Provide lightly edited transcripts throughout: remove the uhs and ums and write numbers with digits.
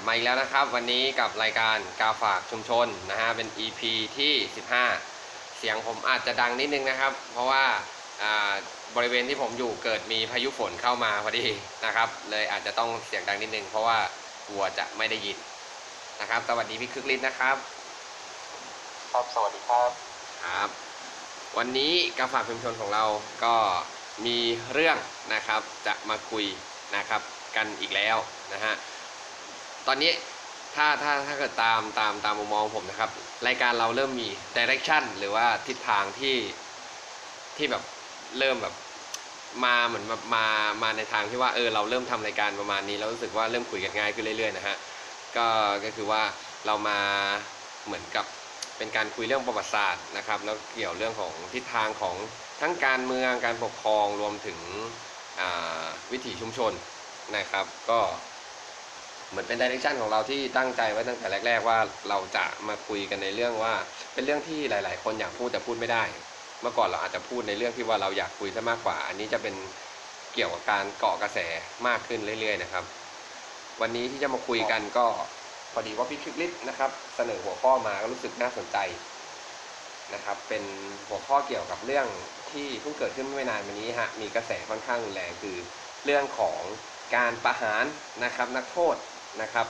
ลับมาอีกแล้วนะครับวันนี้กับรายการกาฝากชุมชนนะฮะเป็น EP ที่15เสียงผมอาจจะดังนิดนึงนะครับเพราะว่าบริเวณที่ผมอยู่เกิดมีพายุฝนเข้ามาพอดีนะครับเลยอาจจะต้องเสียงดังนิดนึงเพราะว่ากลัวจะไม่ได้ยินนะครับสวัสดีพี่คึกฤทธิ์นะครับครับสวัสดีครับครับวันนี้กาฝากชุมชนของเราก็มีเรื่องนะครับจะมาคุยนะครับกันอีกแล้วนะฮะตอนนี้ถ้าเกิดตามมุมมองผมนะครับรายการเราเริ่มมี direction หรือว่าทิศทางที่แบบเริ่มแบบมาเหมือนแบบมาในทางที่ว่าเราเริ่มทำรายการประมาณนี้แล้วรู้สึกว่าเริ่มคุยกันง่ายขึ้นเรื่อยๆนะฮะก็คือว่าเรามาเหมือนกับเป็นการคุยเรื่องประวัติศาสตร์นะครับแล้วเกี่ยวเรื่องของทิศทางของทั้งการเมืองการปกครองรวมถึงวิถีชุมชนนะครับก็เหมือนเป็นไดเรกชันของเราที่ตั้งใจไว้ตั้งแต่แรกๆว่าเราจะมาคุยกันในเรื่องว่าเป็นเรื่องที่หลายๆคนอยากพูดแต่พูดไม่ได้เมื่อก่อนเราอาจจะพูดในเรื่องที่ว่าเราอยากคุยซะมากกว่าอันนี้จะเป็นเกี่ยวกับการเกาะกระแสมากขึ้นเรื่อยๆนะครับวันนี้ที่จะมาคุยกันก็พอดีว่าพี่คึกฤทธิ์นะครับเสนอหัวข้อมาก็รู้สึกน่าสนใจนะครับเป็นหัวข้อเกี่ยวกับเรื่องที่เพิ่งเกิดขึ้นไม่นานมานี้ฮะมีกระแสค่อนข้างรุนแรงคือเรื่องของการประหารนะครับนักโทษนะครับ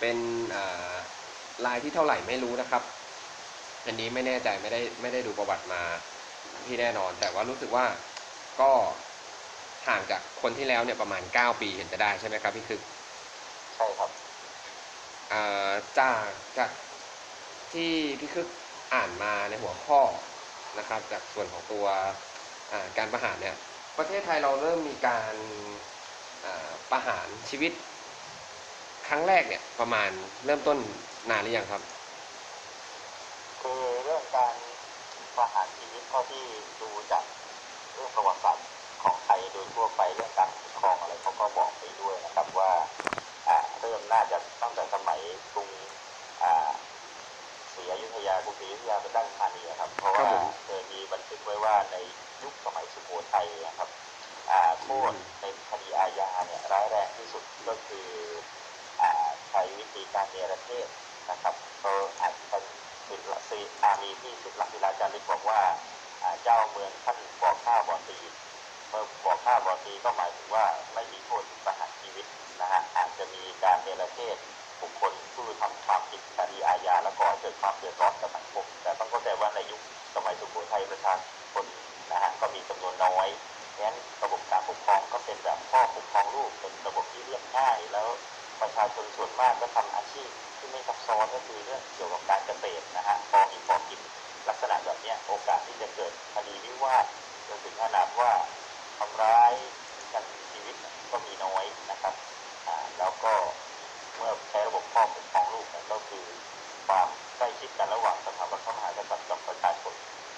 เป็นรายที่เท่าไหร่ไม่รู้นะครับอันนี้ไม่แน่ใจไม่ได้ดูประวัติมาที่แน่นอนแต่ว่ารู้สึกว่าก็ห่างจากคนที่แล้วเนี่ยประมาณ9 ปีเห็นจะได้ใช่ไหมครับพี่คึกใช่ครับจากที่พี่คึกอ่านมาในหัวข้อนะครับจากส่วนของตัวการประหารเนี่ยประเทศไทยเราเริ่มมีการประหารชีวิตครั้งแรกเนี่ยประมาณเริ่มต้นนานหรือยังครับคือเรื่องการประหารชีวิตเท่าที่ดูจากเรื่องประวัติศาสตร์ของไทยโดยทั่วไปเรื่องการปกครองอะไรเขาก็บอกไปด้วยนะครับว่าเริ่มน่าจะตั้งแต่สมัยกรุงศรีอยุธยากรุงศรีอยุธยาเป็นราชธานีครับเพราะว่าเคยมีบันทึกไว้ว่าในยุคสมัยสุโขทัยนะครับโทษในคดีอาญาเนี่ยร้ายแรงที่สุดก็คือใช้วิธีการเนรเทศนะครับก็อาจเป็นศิลป์ศิลามีที่ศิลป์ศิลาจารึกบอกว่าเจ้าเมืองท่านบอกฆ่าบ่อตีเมื่อบอกฆ่าบ่อตีก็หมายถึงว่าไม่มีโทษประหารชีวิตนะฮะอาจจะมีการเนรเทศบุคคลผู้ทำความผิดคดีอาญาแล้วก็เกิดความเดือดร้อนกับสังคมแต่ต้องเข้าใจว่าในยุคสมัยสุโขทัยประชาชนนะฮะก็มีจำนวนน้อยงั้นระบบการปกครองก็เป็นแบบพ่อปกครองลูกเป็นระบบที่เรียบง่ายแล้วประชาชนส่วนมากก็ทำอาชีพที่ไม่ซับซ้อนก็คือเรื่องเกี่ยวกับการเกษตรนะฮะพอมีพอกินลักษณะแบบนี้โอกาสที่จะเกิดคดีวิวาทจนถึงขนาดว่าทำร้ายกันชีวิตก็มีน้อยนะครับแล้วก็เมื่อใช้ระบบพ่อปกครองลูกก็คือความใกล้ชิดกันระหว่างสถาบันพระมหากษัตริย์กับประชาชน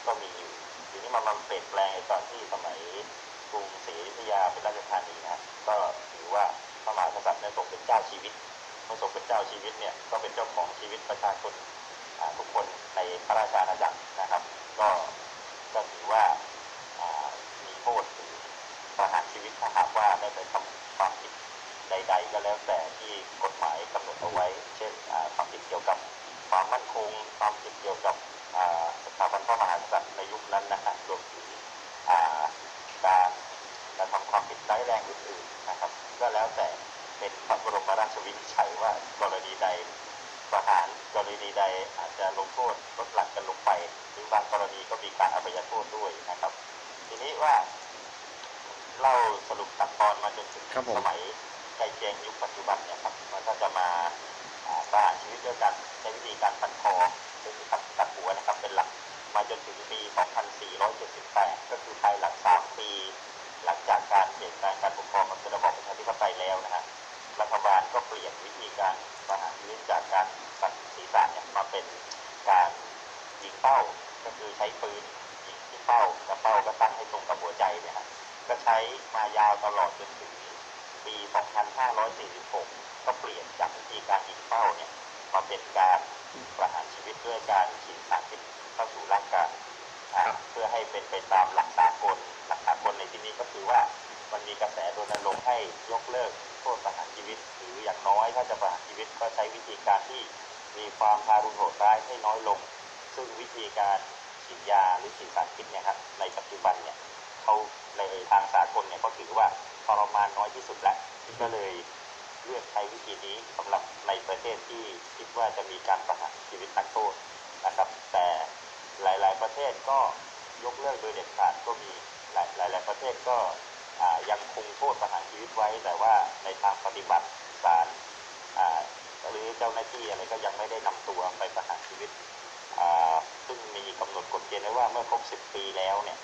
ก็มีอยู่ทีนี้มันเปลี่ยนแปลงตอนที่สมัยกรุงศรีอยุธยาเป็นราชธานีนะก็ถือว่าพระมหากษัตริย์ทรงเป็นเจ้าชีวิตเมื่อทรงเป็นเจ้าชีวิตเนี่ยก็เป็นเจ้าของชีวิตประชาชนทุกคนในพระราชอาณาจักรนะครับก็ถือว่ามีโทษถึงประหารชีวิตถ้าหากว่าได้ไปทำความผิดใดๆก็แล้วแต่ที่กฎหมายกำหนดเอาไว้เช่นความผิดเกี่ยวกับความมั่นคงความผิดเกี่ยวกับสถาบันพระมหากษัตริย์ในยุคนั้นนะครับรวมถึงการกระทำความผิดร้ายแรงอื่นๆนะครับก็แล้วแต่เป็นพระบรมราชวินิจฉัยว่ากรณีใดประหารกรณีใดอาจจะลงโทษลดหลั่นกันลงไปหรือบางกรณีก็มีการอภัยโทษด้วยนะครับทีนี้ว่าเล่าสรุปขั้นตอนมาจนถึงสมัยใกล้เคียงยุคปัจจุบันเนี่ยครับมันก็จะมาประหารชีวิตด้วยการใช้วิธีการตัดคอหรือตัดหัวนะครับเป็นหลักมาจนถึงปี 2478 ก็คือภายหลัง3 ปีหลังจากการเปลี่ยนแปลงการปกครองของระบอบประชาธิปไตยแล้วนะฮะรัฐบาลก็เปลี่ยนวิธีการประหารชีวิตจากการตัดศีรษะเนี่ยมาเป็นการยิงเป้าก็คือใช้ปืนยิงที่เป้าแต่เป้าก็ตั้งให้ตรงกับหัวใจเนี่ยฮะก็ใช้มายาวตลอดจนถึงปี 2546 ก็เปลี่ยนจากวิธีการยิงเป้าเนี่ยมาเป็นการประหารชีวิตด้วยการฉีดสารพิษเข้าสู่ร่างกายเพื่อให้เป็นไปตามหลักสากลในที่นี้ก็คือว่ามันมีกระแสรณรงค์ให้ยกเลิกโทษประหารชีวิตหรืออย่างน้อยถ้าจะประ ก็ใช้วิธีการที่มีความทารุณโหดร้ายให้น้อยลงซึ่งวิธีการฉีดยาหรือฉีดสารพิษเนี่ยครับในปัจจุบันเนี่ยเขาในทางสากลเนี่ยก็ถือว่าทรมานน้อยที่สุดแล้วก็เลยเลือกใช้วิธีนี้สำหรับในประเทศที่คิดว่าจะมีการประหารชีวิตนักโทษนะครับแต่หลายๆประเทศก็ยกเลิกโดยเด็ดขาดก็มีหลายประเทศก็ยังคงโทษประหารชีวิตไว้แต่ว่าในทางปฏิบัติศาลหรือเจ้าหน้าที่อะไรก็ยังไม่ได้นำตัวไปประหารชีวิตซึ่งมีกำหนดกฎเกณฑ์ไว้ว่าเมื่อครบ10ปีแล้วเนี่ย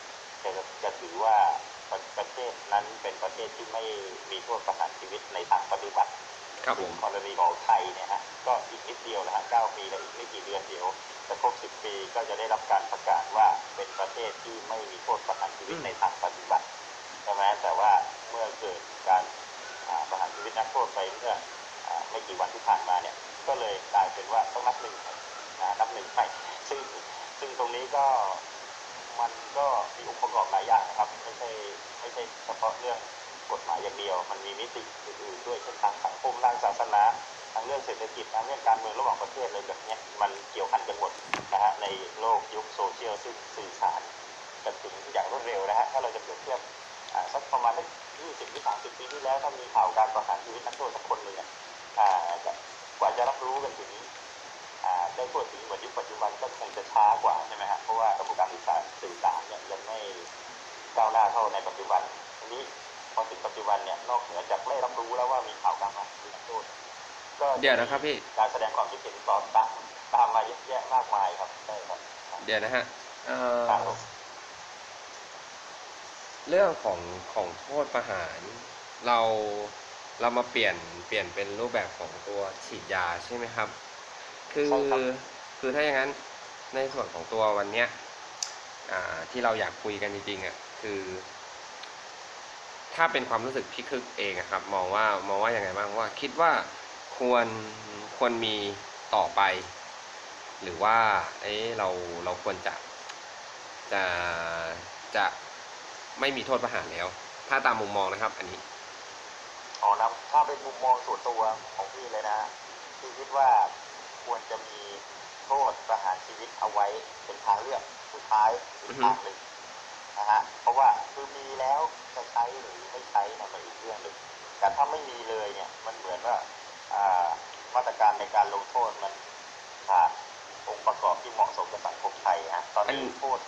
จะถือว่าประเทศนั้นเป็นประเทศที่ไม่มีโทษประหารชีวิตในทางปฏิบัติครับผมกรณีของไทยเนี่ยฮะก็อีกนิดเดียวแหละฮะ9ปีและอีกไม่กี่เดือนเดียวจะครบ10ปีก็จะได้รับการประกาศว่าเป็นประเทศที่ไม่มีโทษประหารชีวิตในทางปฏิบัติใช่ไหมแต่ว่าเมื่อเกิดการประหารชีวิตนักโทษไปเมื่อไม่กี่วันที่ผ่านมาเนี่ยก็เลยกลายเป็นว่าต้องนับหนึ่งไปซึ่งตรงนี้ก็มันก็มีองค์ประกอบหลายอย่างนะครับไม่ใช่เฉพาะเรื่องกฎหมายอย่างเดียวมันมีมิติอื่นๆด้วยเช่นทางสังคมทางศาสนาทางเรื่องเศรษฐกิจทางเรื่องการเมืองระหว่างประเทศอะไรแบบนี้มันเกี่ยวพันกันหมดนะฮะในโลกยุคโซเชียลซึ่งสื่อสารกันถึงอย่างรวดเร็วนะฮะถ้าเราจะเปรียบเทียบสักประมาณ20หรือ30ปีที่แล้วถ้ามีข่าวการประหารชีวิตนักโทษสักคนหนึ่งกว่าจะรับรู้กันถึงได้พูดถึงวันยุคปัจจุบันก็คงจะช้ากว่าใช่ไหมฮะเพราะว่าระบบการสื่อสารเนี่ยยังไม่ก้าวหน้าเท่าในปัจจุบันทีนี้พอถึงปัจจุบันเนี่ยนอกเหนือจากไม่รับรู้แล้วว่ามีข่าวการประหารชีวิตนักโทษก็เดี๋ยวนะครับพี่การแสดงความคิดเห็นต่อต้านตามมาเยอะแยะมากมายครับใช่ครับเดี๋ยวนะฮะเรื่องของโทษประหารเรามาเปลี่ยนเป็นรูปแบบของตัวฉีดยาใช่ไหมครับคือถ้าอย่างนั้นในส่วนของตัววันเนี้ยที่เราอยากคุยกันจริงๆคือถ้าเป็นความรู้สึกพี่คึกเองครับมองว่ายังไงบ้างว่าคิดว่าควรมีต่อไปหรือว่าเราควรจะไม่มีโทษประหารแล้วถ้าตามมุมมองนะครับอันนี้อ๋อนะถ้าเป็นมุมมองส่วนตัวของพี่เลยนะพี่คิดว่าควรจะมีโทษประหารชีวิตเอาไว้เป็นทางเลือกสุดท้ายอีกทางหนึ่งนะฮะเพราะว่าคือมีแล้วจะใช้หรือไม่ใช้นะมันอีกเรื่องหนึ่งแต่ถ้าไม่มีเลยเนี่ยมันเหมือนว่ามาตรการในการลงโทษมันขาดองค์ประกอบที่เหมาะสมกับสังคมไทยฮะตอนนี้โทษ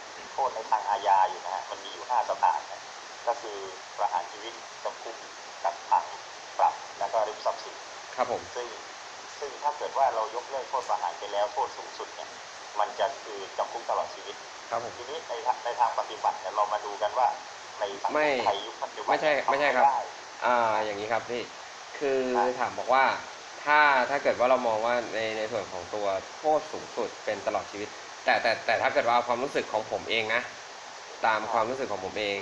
ในทางอาญาอยู่นะฮะมันมีอยู่5สถานนะก็คือประหารชีวิตจำคุกกักขังปรับแล้วก็ริบทรัพย์สินครับผมซึ่งถ้าเกิดว่าเรายกเลิกโทษประหารไปแล้วโทษสูงสุดเนี่ยมันจะคือจำคุกตลอดชีวิตครับผมทีนี้ในทางปฏิบัติเนี่ยเรามาดูกันว่าในสังคมไทยยุคปัจจุบันไม่ใช่ครับอย่างนี้ครับพี่คือถามบอกว่าถ้าเกิดว่าเรามองว่าในส่วนของตัวโทษสูงสุดเป็นตลอดชีวิตแต่ถ้าเกิดว่าความรู้สึกของผมเองนะตามความรู้สึกของผมเอง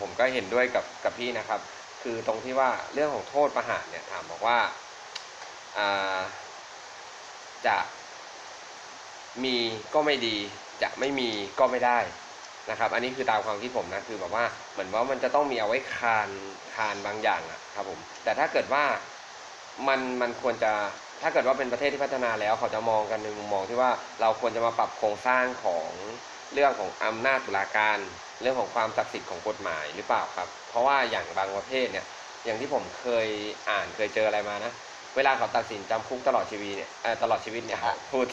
ผมก็เห็นด้วยกับพี่นะครับคือตรงที่ว่าเรื่องของโทษประหารเนี่ยถามบอกว่าจะมีก็ไม่ดีจะไม่มีก็ไม่ได้นะครับอันนี้คือตามความคิดผมนะคือแบบว่าเหมือนว่ามันจะต้องมีเอาไว้คานบางอย่างครับผมแต่ถ้าเกิดว่ามันควรจะถ้าเกิดว่าเป็นประเทศที่พัฒนาแล้วเขาจะมองกันในมุมมองที่ว่าเราควรจะมาปรับโครงสร้างของเรื่องของอำนาจตุลาการเรื่องของความศักดิ์สิทธิ์ของกฎหมายหรือเปล่าครับเพราะว่าอย่างบางประเทศเนี่ยอย่างที่ผมเคยอ่านเคยเจออะไรมานะเวลาเขาตัดสินจำคุกตลอดชีวิตเนี่ยตลอดชีวิตเนี่ยพูด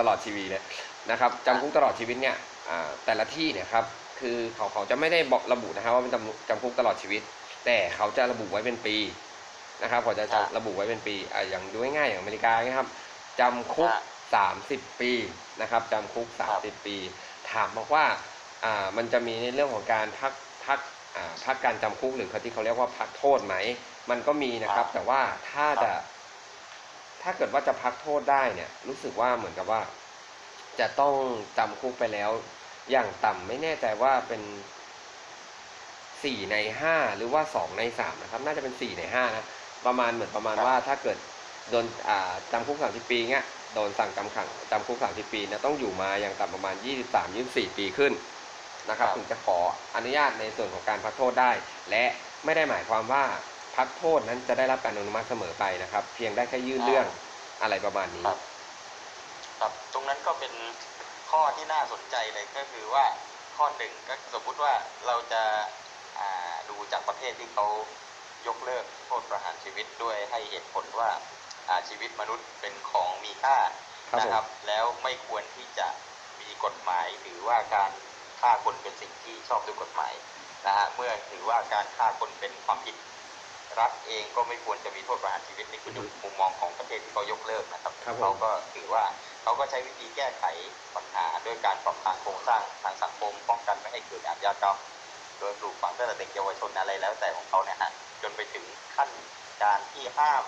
ตลอดชีวิตเลยนะครับจำคุกตลอดชีวิตเนี่ยแต่ละที่เนี่ยครับคือเขาจะไม่ได้บอกระบุนะครับว่าเป็นจำคุกตลอดชีวิตแต่เขาจะระบุไว้เป็นปีนะครับเขาจะระบุไว้เป็นปีอย่างดูง่ายๆอย่างอเมริกานะครับจำคุก30ปีนะครับจำคุก30ปีถามบอกว่ามันจะมีในเรื่องของการพักการจำคุกหรือที่เขาเรียกว่าพักโทษไหมมันก็มีนะครับแต่ว่าถ้าเกิดว่าจะพักโทษได้เนี่ยรู้สึกว่าเหมือนกับว่าจะต้องจำคุกไปแล้วอย่างต่ำไม่แน่ใจว่าเป็น4ใน5หรือว่า2ใน3นะครับน่าจะเป็น4ใน5นะประมาณว่าถ้าเกิดโดนจำคุก30ปีเงี้ยโดนสั่งจำคุก30ปีนะต้องอยู่มาอย่างต่ำประมาณ23 24ปีขึ้นนะครับถึงจะขออนุญาตในส่วนของการพักโทษได้และไม่ได้หมายความว่าพักโทษนั้นจะได้รับการอนุมัติเสมอไปนะครับเพียงได้แค่ยื่นเรื่อง อะไรประมาณนี้ครับตรงนั้นก็เป็นข้อที่น่าสนใจเลยก็คือว่าข้อหนึ่งก็สมมุติว่าเราจะดูจากประเทศที่เขายกเลิกโทษประหารชีวิตด้วยให้เหตุผลว่าชีวิตมนุษย์เป็นของมีค่านะครับแล้วไม่ควรที่จะมีกฎหมายหรือว่าการฆ่าคนเป็นสิ่งที่ชอบด้วยกฎหมายนะฮะเมื่อถือว่าการฆ่าคนเป็นความผิดรัฐเองก็ไม่ควรจะมีโทษประหารชีวิตนี่คือมุมมองของประเทศที่เขายกเลิกนะครับเขาก็ถือว่าเขาก็ใช้วิธีแก้ไขปัญหาด้วยการปรับปรุงโครงสร้างทางสังคมป้องกันไม่ให้เกิดอาชญากรรมโดยปลูกฝังตั้งแต่เด็กเยาวชนอะไรแล้วแต่ของเขาเนี่ยฮะจนไปถึงขั้นการที่ห้าม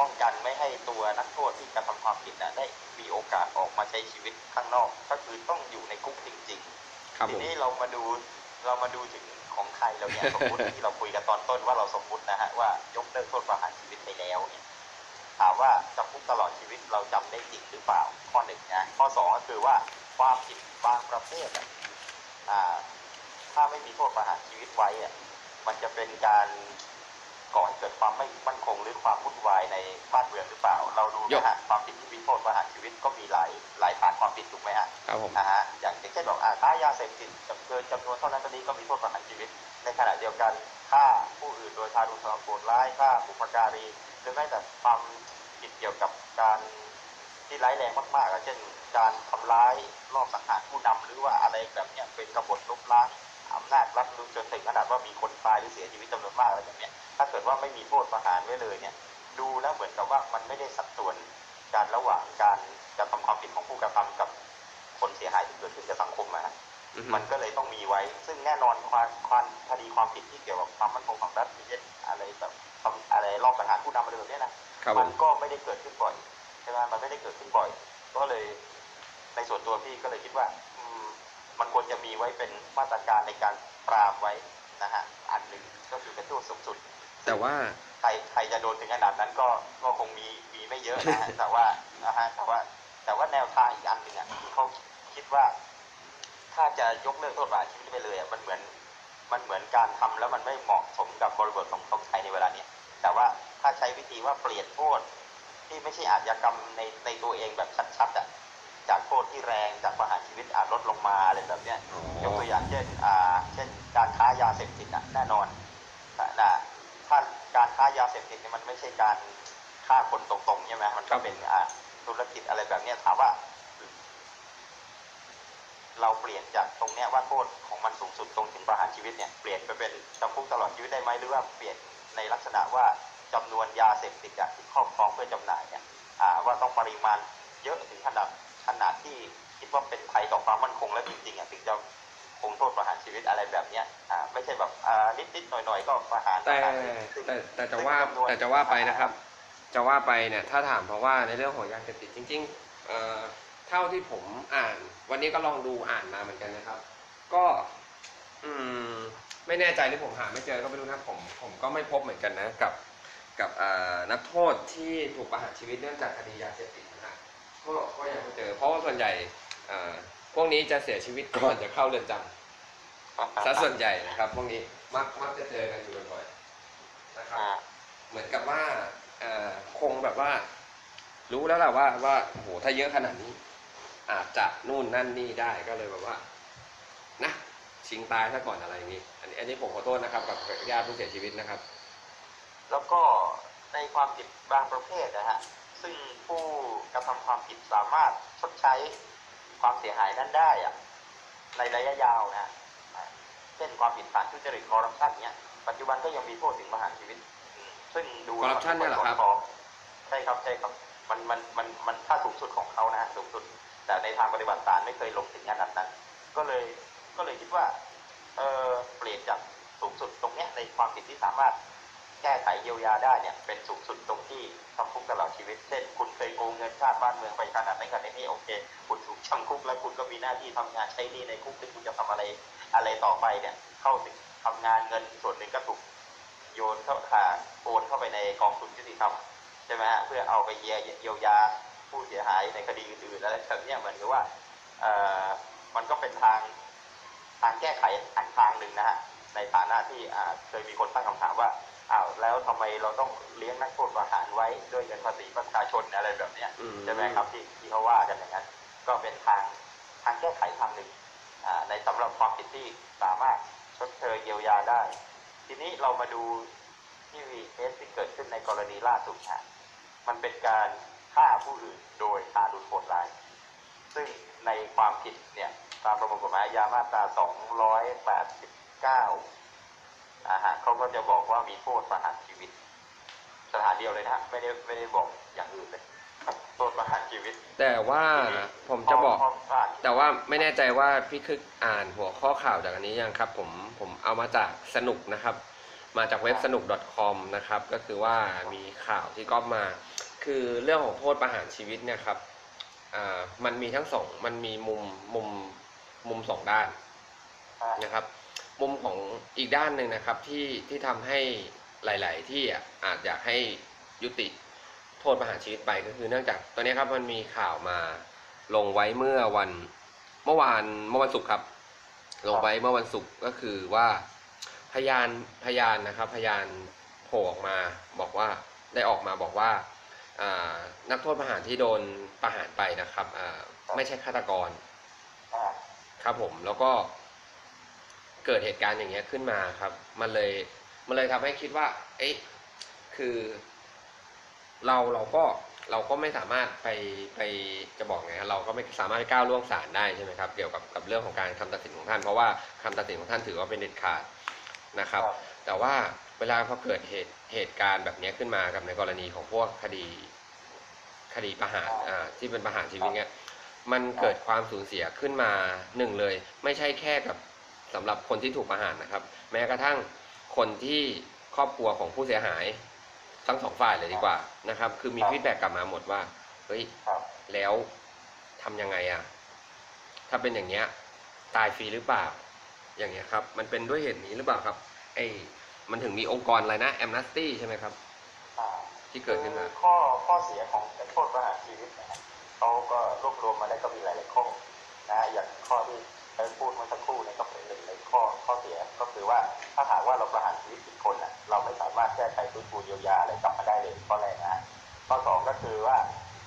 ป้องกันไม่ให้ตัวนักโทษที่กระทำความผิดได้มีโอกาสออกมาใช้ชีวิตข้างนอกก็คือต้องอยู่ในคุกจริงๆทีนี้เรามาดูถึงของไทยเราเนี่ยสมมติที่เราคุยกันตอนต้นว่าเราสมมตินะฮะว่ายกเลิกโทษประหารชีวิตไปแล้วเนี่ยถามว่าจำคุกตลอดชีวิตเราจำได้จริงหรือเปล่าข้อหนึ่งนะข้อสองก็คือว่าความผิดบางประเภทถ้าไม่มีโทษประหารชีวิตไว้มันจะเป็นการก่อให้เกิดความไม่มั่นคงหรือความวุ่นวายในบ้านเมืองหรือเปล่าเราดูนะฮะความผิดที่มีโทษประหารชีวิตก็มีหลายฐานความผิดถูกไหมฮะนะฮะอย่างเช่นบอกค้ายาเสพติดเกินจำนวนเท่านั้นเท่านี้ก็มีโทษประหารชีวิตในขณะเดียวกันฆ่าผู้อื่นโดยทารุณโหดร้ายฆ่าบุพการีหรือแม้แต่ความผิดเกี่ยวกับการที่ร้ายแรงมากๆเช่นการทำร้ายลอบสังหารผู้นำหรือว่าอะไรแบบนี้เป็นกบฏล้มล้างอำนาจรัฐจนถึงขนาดว่ามีคนตายหรือเสียชีวิตจำนวนมากอะไรแบบนี้ถ้าเกิดว่าไม่มีโทษประหารไว้เลยเนี่ยดูแล้วเหมือนกับว่ามันไม่ได้สัดส่วนการระหว่างการกระทำความผิดของผู้กระทำกับคนเสียหายที่เกิดขึ้นกับสังคมนะมันก็เลยต้องมีไว้ซึ่งแน่นอนความคดีความผิดที่เกี่ยวกับความมั่นคงของรัฐเช่นอะไรแบบอะไรลอบสังหารผู้นำอะไรแบบนี้นะมันก็ไม่ได้เกิดขึ้นบ่อยใช่ไหมมันไม่ได้เกิดขึ้นบ่อยก็เลยในส่วนตัวพี่ก็เลยคิดว่ามันควรจะมีไว้เป็นมาตรการในการปราบไว้นะฮะอันหนึ่งก็คือเป็นโทษสูงสุดแต่ว่าใครจะโดนถึงขนาดนั้นก็คงมีไม่เยอะนะฮะแต่ว่าแนวทางอีกอันหนึ่งเขาคิดว่าถ้าจะยกเลิกโทษประหารชีวิตไปเลยมันเหมือนการทำแล้วมันไม่เหมาะสมกับบริบทของสังคมในเวลาเนี้ยแต่ว่าถ้าใช้วิธีว่าเปลี่ยนโทษที่ไม่ใช่อาชญากรรมในตัวเองแบบชัดๆจากโทษที่แรงจากประหารชีวิตลดลงมาอะไรแบบนี้ยกตัวอย่างเช่นการค้ายาเสพติดแน่นอนนะถ้าการค้ายาเสพติดเนี่ยมันไม่ใช่การฆ่าคนตรงๆใช่ไหมมันก็เป็นธุรกิจอะไรแบบนี้ถามว่าเราเปลี่ยนจากตรงเนี้ยว่าโทษของมันสูงสุดตรงถึงประหารชีวิตเนี่ยเปลี่ยนไปเป็นจำคุกตลอดชีวิตได้ไหมหรือว่าเปลี่ยนในลักษณะว่าจำนวนยาเสพติดที่ครอบครองเพื่อจำหน่ายเนี่ยว่าต้องปริมาณเยอะถึงขนาดที่คิดว่าเป็นภัยต่อความมั่นคงและจริงๆถึงจะคงโทษประหารชีวิตอะไรแบบนี้ไม่ใช่แบบนิดๆหน่อยๆก็ประหารแต่จะว่าไปนะครับจะว่าไปเนี่ยถ้าถามเพราะว่าในเรื่องของยาเสพติดจริงๆเท่าที่ผมอ่านวันนี้ก็ลองดูอ่านมาเหมือนกันนะครับก็ไม่แน่ใจที่ผมหาไม่เจอก็ไม่รู้นะผมก็ไม่พบเหมือนกันนะกับนักโทษที่ถูกประหารชีวิตเนื่องจากคดียาเสพติดนะก็ยังไม่เจอเพราะว่าส่วนใหญ่พวกนี้จะเสียชีวิตก่อนจะเข้าเรือนจำซะส่วนใหญ่นะครับพวกนี้มักจะเจอกันอยู่บ่อยๆนะครับเหมือนกับว่าคงแบบว่ารู้แล้วแหละว่าโอ้โหถ้าเยอะขนาดนี้อาจจะนู่นนั่นนี่ได้ก็เลยแบบว่านะชิงตายซะก่อนอะไรอย่างนี้อันนี้ผมขอโทษนะครับกับญาติผู้เสียชีวิตนะครับแล้วก็ในความผิดบางประเภทนะฮะซึ่งผู้กระทำความผิดสามารถชดใช้ความเสียหายนั้นได้ในระยะยาวนะเช่นความผิดฐานทุจริตคอร์รัปชันเนี้ยปัจจุบันก็ยังมีโทษถึงประหารชีวิตซึ่งดูคอร์รัปชันเนี่ยเหรอครับใช่ครับใช่ครับมันค่าสูงสุดของเขานะสูงสุดแต่ในทางปฏิบัติศาลไม่เคยลงถึงขนาดนั้นก็เลยคิดว่าเปลี่ยนจากสูงสุดตรงเนี้ยในความผิดที่สามารถแก้ไขเยียวยาได้เนี่ยเป็นสูงสุดตรงที่จำคุกตลอดชีวิตเช่นคุณเคยโกงเงินชาติบ้านเมืองไปขนาดไหนกันนี่โอเคคุณถูกจำคุกแล้วคุณก็มีหน้าที่ทำงานใช้หนี้ในคุกที่คุณจะทำอะไรต่อไปเนี่ยเข้าถึงทำงานเงินส่วนหนึ่งก็ถูกโยนเข้าโอนเข้าไปในกองทุนยุติธรรมใช่ไหมฮะเพื่อเอาไปเยียวยาผู้เสียหายในคดีอื่นๆอะไรแบบนี้เหมือนกับว่ามันก็เป็นทางแก้ไขอันทางหนึ่งนะฮะในฐานะที่เคยมีคนตั้งคำถามว่า อ้าวแล้วทำไมเราต้องเลี้ยงนักโทษประหารไว้ด้วยเงินภาษีประชาชนอะไรแบบเนี้ยใช่ไหมครับที่เขาว่ากันอย่างนั้นก็เป็นทางแก้ไขทางหนึ่งในสำหรับความผิดที่สามารถชดเชยเยียวยาได้ทีนี้เรามาดูที่เคสที่เกิดขึ้นในกรณีล่าสุดฮะมันเป็นการฆ่าผู้อื่นโดยทารุณโหดร้ายซึ่งในความผิดเนี่ยตามประมวลกฎหมายอาญามาตรา289เขาก็จะบอกว่ามีโทษประหารชีวิตสถานเดียวเลยนะไม่ได้บอกอย่างอื่นเลยโทษประหารชีวิตแต่ว่าผมจะบอกแต่ว่าไม่แน่ใจว่าพี่คึกอ่านหัวข้อข่าวจากอันนี้ยังครับผมเอามาจากสนุกนะครับมาจากเว็บสนุก .com นะครับก็คือว่ามีข่าวที่ก๊อปมาคือเรื่องของโทษประหารชีวิตเนี่ยครับมันมีทั้งสองมันมีมุมสองด้านนะครับมุมของอีกด้านหนึ่งนะครับที่ทำให้หลายๆที่อาจอยากให้ยุติโทษประหารชีวิตไปก็คือเนื่องจากตอนนี้ครับมันมีข่าวมาลงไว้เมื่อวันศุกร์ครับลงไว้เมื่อวันศุกร์ก็คือว่าพยานนะครับพยานโผล่ออกมาบอกว่าได้ออกมาบอกว่านักโทษประหารที่โดนประหารไปนะครับไม่ใช่ฆาตกรครับผมแล้วก็เกิดเหตุการณ์อย่างเงี้ยขึ้นมาครับมันเลยทำให้คิดว่าเอ๊ะคือเราก็ไม่สามารถไปจะบอกไงเราก็ไม่สามารถก้าวล่วงศาลได้ใช่ไหมครับเกี่ยวกับเรื่องของการคำตัดสินของท่านเพราะว่าคำตัดสินของท่านถือว่าเป็นเด็ดขาดนะครับแต่ว่าเวลาพอเกิดเหตุการณ์แบบนี้ขึ้นมากับในกรณีของพวกคดีประหารที่เป็นประหารชีวิตเงี้ยมันเกิดความสูญเสียขึ้นมาหนึ่งเลยไม่ใช่แค่กับสำหรับคนที่ถูกประหารนะครับแม้กระทั่งคนที่ครอบครัวของผู้เสียหายทั้งสองฝ่ายเลยดีกว่านะครับคือมีฟีดแบ็กกลับมาหมดว่าเฮ้ยแล้วทำยังไงอ่ะถ้าเป็นอย่างเงี้ยตายฟรีหรือเปล่าอย่างเงี้ยครับมันเป็นด้วยเหตุนี้หรือเปล่าครับไอ้มันถึงมีองค์กรอะไรนะแอมเนสตี้ใช่ไหมครับที่เกิดขึ้นมาข้อเสียของโทษประหารชีวิตนะเขาก็รวบรวมมาได้ก็มีหลายๆข้อนะอย่างข้อที่พูดเมื่อสักครู่เนี่ยก็เป็นหนึ่งในข้อเสียก็คือว่าถ้าหากว่าเราประหารชีวิตผิดคนอ่ะเราไม่สามารถแก้ไขฟื้นฟูเยียวยาอะไรกลับมาได้เลยข้อแรกนะข้อสองก็คือว่า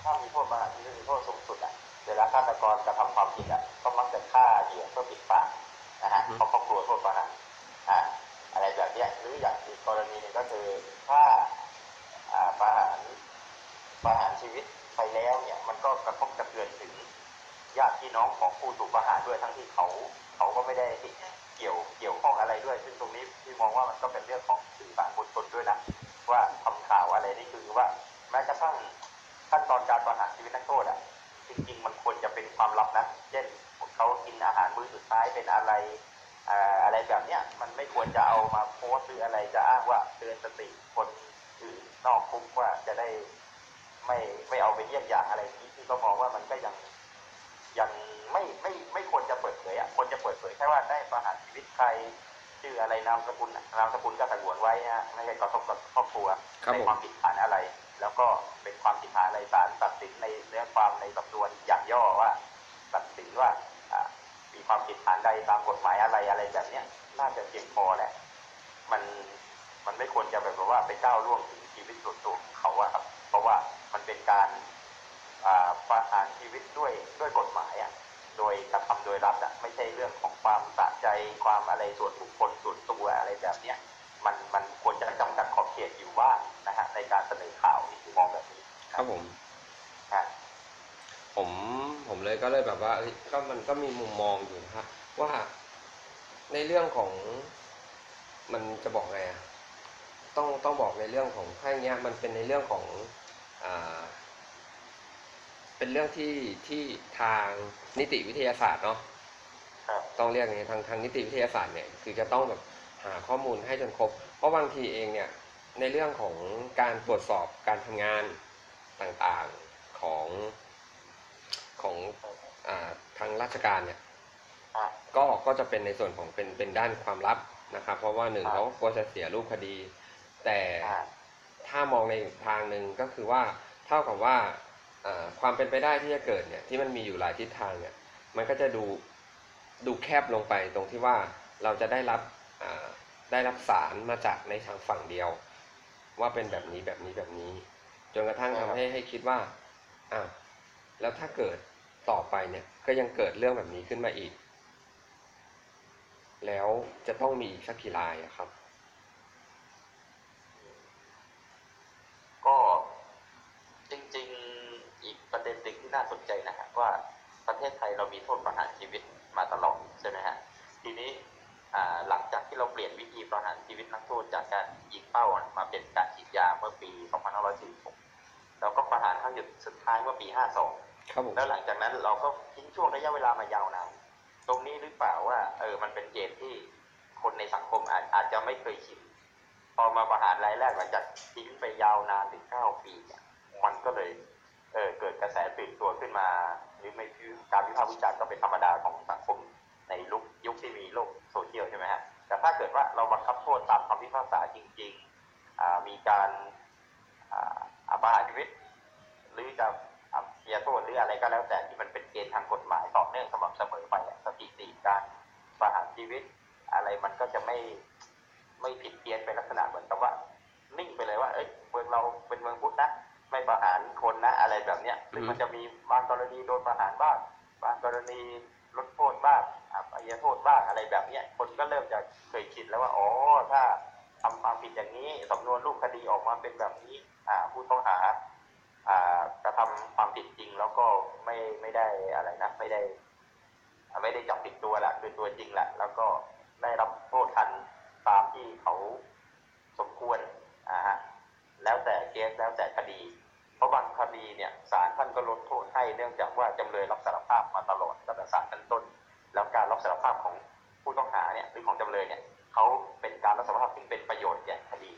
ถ้ามีโทษประหารชีวิตมีโทษสูงสุดอ่ะเวลาฆาตกรกระทำความผิดอ่ะก็มักจะฆ่าเหยื่อเพื่อปิดปากนะฮะเพราะเขากลัวโทษประหารอะไรแบบนี้หรืออย่างอีกกรณีนึงก็คือถ้าประหารชีวิตไปแล้วเนี่ยมันก็กระทบกระเทือนถึงญาติพี่น้องของผู้ถูกประหารด้วยทั้งที่เขาก็ไม่ได้เกี่ยวข้องอะไรด้วยซึ่งตรงนี้ที่มองว่ามันก็เป็นเรื่องของสื่อสารมวลชนด้วยนะว่าทำข่าวอะไรนี่คือว่าแม้กระทั่งขั้นตอนการประหารชีวิตนักโทษอ่ะจริงๆมันควรจะเป็นความลับนะเช่นเขากินอาหารมื้อสุดท้ายเป็นอะไรอะไรแบบเนี้ยมันไม่ควรจะเอามาโพสต์หรืออะไรจะอ้างว่าเตือนสติคนอื่นนอกคุกว่าจะได้ไม่เอาไปเยี่ยมอย่างอะไรที่เรามองว่ามันก็ยังไม่ควรจะเปิดเผยอ่ะควรจะเปิดเผยแค่ว่าได้ประหารชีวิตใครชื่ออะไรนามสกุลก็สงวนไว้นะไม่ใช่กระทบกับครอบครัวในความผิดฐานอะไรแล้วก็เป็นความผิดฐานอะไรศาลตัดสินในเรื่องความในสำนวนอย่างย่อว่าตัดสินว่ามีความผิดฐานใดตามกฎหมายอะไรแบบเนี้ยน่าจะเพียงพอแหละมันไม่ควรจะแบบว่าไปก้าวล่วงถึงชีวิตส่วนตัวของเขาอะครับเพราะว่ามันเป็นการประหารชีวิตด้วยกฎหมายอ่ะโดยกระทำโดยรัฐอ่ะไม่ใช่เรื่องของความสะใจความอะไรส่วนบุคคลส่วนตัวอะไรแบบเนี้ยมันควรจะจำกัดขอบเขตอยู่ว่านะฮะในการเสนอข่าวที่มองแบบนี้ครับผมครับผมเลยก็เลยแบบว่าก็มันก็มีมุมมองอยู่นะครับว่าในเรื่องของมันจะบอกไงอ่ะต้องบอกในเรื่องของข้างเนี้ยมันเป็นในเรื่องของเป็นเรื่องที่ทางนิติวิทยาศาสตร์เนาะต้องเรียกไงทางนิติวิทยาศาสตร์เนี่ยคือจะต้องแบบหาข้อมูลให้จนครบเพราะบางทีเองเนี่ยในเรื่องของการตรวจสอบการทำงานต่างๆของทางราชการเนี่ยก็จะเป็นในส่วนของเป็นด้านความลับนะครับเพราะว่าหนึ่งเขากลัวจะเสียรูปคดีแต่ถ้ามองในทางหนึ่งก็คือว่าเท่ากับว่าความเป็นไปได้ที่จะเกิดเนี่ยที่มันมีอยู่หลายทิศทางเนี่ยมันก็จะดูแคบลงไปตรงที่ว่าเราจะได้รับสารมาจากในทางฝั่งเดียว ว่าเป็นแบบนี้แบบนี้แบบนี้จนกระทั่งทำให้คิดว่าอ้าวแล้วถ้าเกิดต่อไปเนี่ยก็ยังเกิดเรื่องแบบนี้ขึ้นมาอีกแล้วจะต้องมีอีกสักกี่รายอะครับก็จริงๆอีกประเด็นหนึ่งที่น่าสนใจนะฮะว่าประเทศไทยเรามีโทษประหารชีวิตมาตลอดใช่ไหมฮะทีนี้หลังจากที่เราเปลี่ยนวิธีประหารชีวิตนักโทษจากการยิงเป้ามาเป็นการฉีดยาเมื่อปี2546แล้วก็ประหารครั้งสุดท้ายเมื่อปี52แล้วหลังจากนั้นเราก็ทิ้งช่วงระยะเวลามายาวนานตรงนี้หรือเปล่าว่ามันเป็นเหตุที่คนในสังคมอาจจะไม่เคยชินพอมาประหารรายแรกหลังจากทิ้งไปยาวนานถึง9 ปีมันก็เลยเกิดกระแสตื่นตัวขึ้นมาหรือไม่คือการวิพากษ์วิจารณ์ก็เป็นธรรมดาของสังคมในยุคที่มีโลกโซเชียลใช่ไหมฮะแต่ถ้าเกิดว่าเราบังคับโทษตามคำพิพากษาจริงๆมีการประหารชีวิตหรือจะเสียโทษหรืออะไรก็แล้วแต่ที่มันเป็นเกณฑ์ทางกฎหมายต่อเนื่องสม่ำเสมอไปสถิติการประหารชีวิตอะไรมันก็จะไม่ผิดเพี้ยนไปลักษณะเหมือนกับว่านิ่งไปเลยว่าเมืองเราเป็นเมืองพุทธนะไม่ประหารคนนะอะไรแบบเนี้ยซึ่งมันจะมีบางกรณีโดนประหารบ้างบางกรณีลดโทษบ้างอายโทษบ้างอะไรแบบเนี้ยคนก็เริ่มจะเคยคิดแล้วว่าอ๋อถ้าทำความผิดอย่างนี้สำนวนรูปคดีออกมาเป็นแบบนี้ผู้ต้องหากระทำความผิดจริงแล้วก็ไม่ได้อะไรนะไม่ได้จับผิดตัวละคือตัวจริงละแล้วก็ได้รับโทษทันตามที่เขาสมควรแล้วแต่เคสแล้วแต่คดีเพราะบางคดีเนี่ยศาลท่านก็ลดโทษให้เนื่องจากว่าจำเลยรับสารภาพมาตลอดตั้งแต่ศาลชั้นต้นแล้วการรับสารภาพของผู้ต้องหาเนี่ยหรือของจำเลยเนี่ยเขาเป็นการรับสารภาพที่เป็นประโยชน์แก่คดี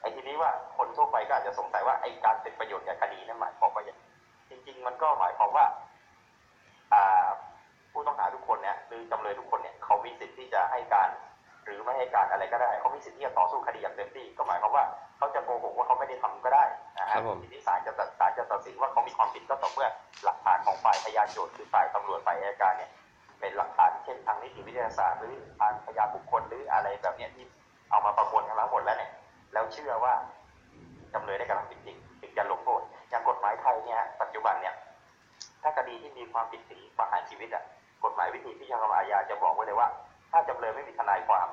ไอ้ทีนี้ว่าคนทั่วไปก็อาจจะสงสัยว่าไอ้การเป็นประโยชน์แก่คดีนั่นหมายความว่าอย่างจริงๆมันก็หมายความว่าผู้ต้องหาทุกคนเนี่ยหรือจำเลยทุกคนเนี่ยเขามีสิทธิ์ที่จะให้การหรือไม่ให้การอะไรก็ได้เขามีสิทธิ์ที่จะต่อสู้คดีอย่างเต็มที่ก็หมายความว่าเขาจะโกหกว่าเขาไม่ได้ทำก็ได้นะครับทีนี้ศาลจะตัดสินว่าเขามีความผิดก็ต่อเมื่อหลักฐานของฝ่ายพยานโจทก์คือฝ่ายตำรวจฝ่ายอัยการเนี่ยเป็นหลักฐานเช่นทางนิติวิทยาศาสตร์หรือทางพยานบุคคลหรืออะไรแบบเนี้ยที่เอามาประมวลกันแล้วหมดแล้วเนี่ยแล้วเชื่อว่าจำเลยได้กระทำผิดจริงถึงจะลงโทษอย่างกฎหมายไทยเนี่ยปัจจุบันเนี่ยถ้าคดีที่มีความผิดถึงประหารชีวิตกฎหมายวิธีพิจารณาอาญาจะบอกไว้เลยว่าถ้าจำเลยไม่มีทนายความ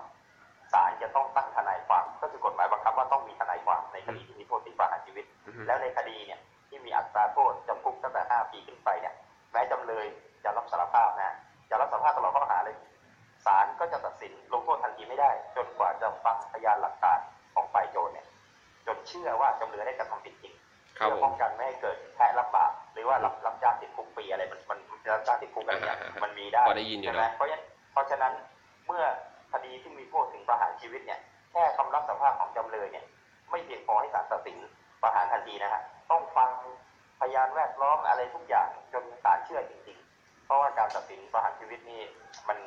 ศาลจะต้องตั้งทนายความก็คือกฎหมายบังคับว่าต้องมีทนายความในคดีที่มีโทษถึงประหารชีวิตแล้วในคดีเนี่ยที่มีอัตราโทษจำคุกตั้งแต่5 ปีขึ้นไปเนี่ยแม้จำเลยจะรับสารภาพนะจะรับสารภาพตลอดข้อหาเลยศาลก็จะตัดสินลงโทษทันทีไม่ได้จนกว่าจะฟังพยานหลักฐานของฝ่ายโจทก์เนี่ยจนเชื่อว่าจำเลยได้กระทำผิดจริงเพื่อป้องกันไม่ให้เกิดแพ้รับบาปหรือว่ารับจ้างติดคุกปีอะไรมันรับจ้างติดคุกอะไรเนี่ยมันมีได้ใช่ไหมเพราะฉะนั้นเมื่อคดีที่มีโทษถึงประหารชีวิตเนี่ยแค่คำรับสารภาพของจำเลยเนี่ยไม่เพียงพอให้ศาลตัดสินประหารทันทีนะฮะต้องฟังพยานแวดล้อมอะไรทุกอย่างจนศาลเชื่อจริงๆเพราะว่าการตัดสินประหารชีวิตนี่มัน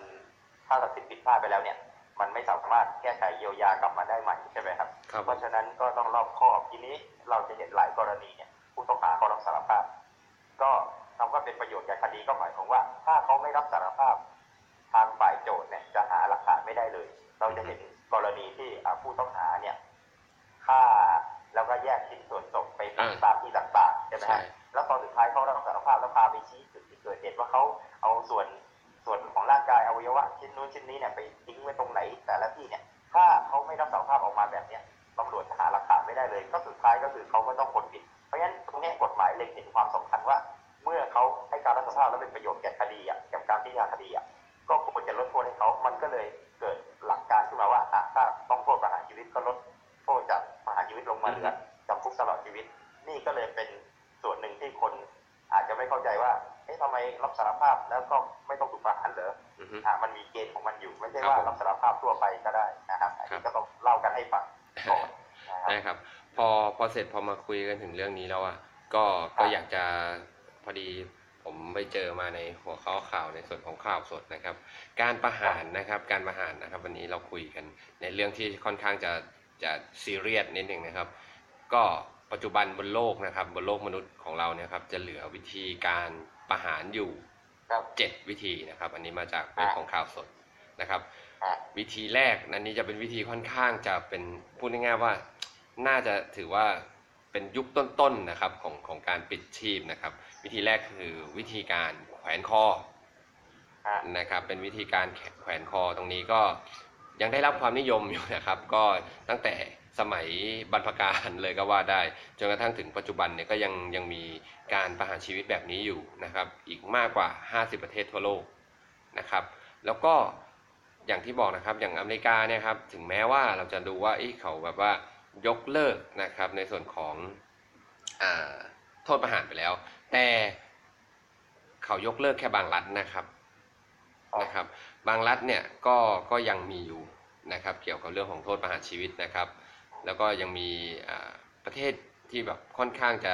ถ้าตัดสินผิดพลาดไปแล้วเนี่ยมันไม่สามารถแก้ไขเยียวยากลับมาได้ใหม่ใช่ไหมครับเพราะฉะนั้นก็ต้องรอบคอบทีนี้เราจะเห็นหลายกรณีเนี่ยผู้ต้องหาเขารับสารภาพก็คำว่าเป็นประโยชน์แก่คดีก็หมายความว่าถ้าเขาไม่รับสารภาพทางฝ่ายโจทก์เนี่ยจะหาหลักฐานไม่ได้เลยเราจะเห็นกรณีที่ผู้ต้องหาเนี่ยฆ่าแล้วก็แยกชิ้นส่วนศพไปตามที่ต่างๆใช่ไหมครับแล้วตอนสุดท้ายเขารับสารภาพแล้วพาไปชี้จุดที่เกิดเหตุว่าเขาเอาส่วนของร่างกายอวัยวะชิ้นนู้นชิ้นนี้เนี่ยไปทิ้งไว้ตรงไหนแต่ละที่เนี่ยถ้าเขาไม่รับสารภาพออกมาแบบเนี้ยตำรวจจะหาหลักฐานไม่ได้เลยก็สุดท้ายก็คือเขาก็ต้องคนผิดเพราะฉะนั้นตรงนี้กฎหมายเล็งเห็นความสำคัญว่าเมื่อเขาให้การรับสารภาพแล้วเป็นประโยชน์แก่คดีแก่การพิจารณาคดีก็ควรจะลดโทษให้เขามันก็เลยเกิดหลักการขึ้นมาว่าถ้าต้องโทษประหารชีวิตก็ลดโทษจากประหารชีวิตลงมาเหลือจำคุกตลอดชีวิตนี่ก็เลยเป็นส่วนหนึ่งที่คนอาจจะไม่เข้าใจว่าทำไมรับสารภาพแล้วก็ไม่ต้องถูกประหารเหรอมันมีเกณฑ์ของมันอยู่ไม่ใช่ว่ารับสารภาพทั่วไปก็ได้นะครับก็ต้องเล่ากันให้ฟังก่อนนะครับพอเสร็จพอมาคุยกันถึงเรื่องนี้แล้วก็อยากจะพอดีผมไปเจอมาในหัวข้อข่าวในส่วนของข่าวสดนะครับการประหารนะครับวันนี้เราคุยกันในเรื่องที่ค่อนข้างจะซีเรียสนิดนึงนะครับก็ปัจจุบันบนโลกนะครับบนโลกมนุษย์ของเราเนี่ยครับจะเหลือวิธีการประหารอยู่7 วิธีนะครับอันนี้มาจากเป็นของข่าวสดนะครับวิธีแรกนั้นนี้จะเป็นวิธีค่อนข้างจะเป็นพูดง่ายๆว่า น่าจะถือว่าเป็นยุคต้นๆนะครับของการปิดชีพนะครับวิธีแรกคือวิธีการแขวนคอนะครับเป็นวิธีการแขวนคอตรงนี้ก็ยังได้รับความนิยมอยู่นะครับก็ตั้งแต่สมัยบรรพกาลเลยก็ว่าได้จนกระทั่งถึงปัจจุบันเนี่ยก็ยังมีการประหารชีวิตแบบนี้อยู่นะครับอีกมากกว่า50ประเทศทั่วโลกนะครับแล้วก็อย่างที่บอกนะครับอย่างอเมริกาเนี่ยครับถึงแม้ว่าเราจะดูว่าเขาแบบว่ายกเลิกนะครับในส่วนของโทษประหารไปแล้วแต่เขายกเลิกแค่บางรัฐนะครับบางรัฐเนี่ยก็ยังมีอยู่นะครับเกี่ยวกับเรื่องของโทษประหารชีวิตนะครับแล้วก็ยังมีประเทศที่แบบค่อนข้างจะ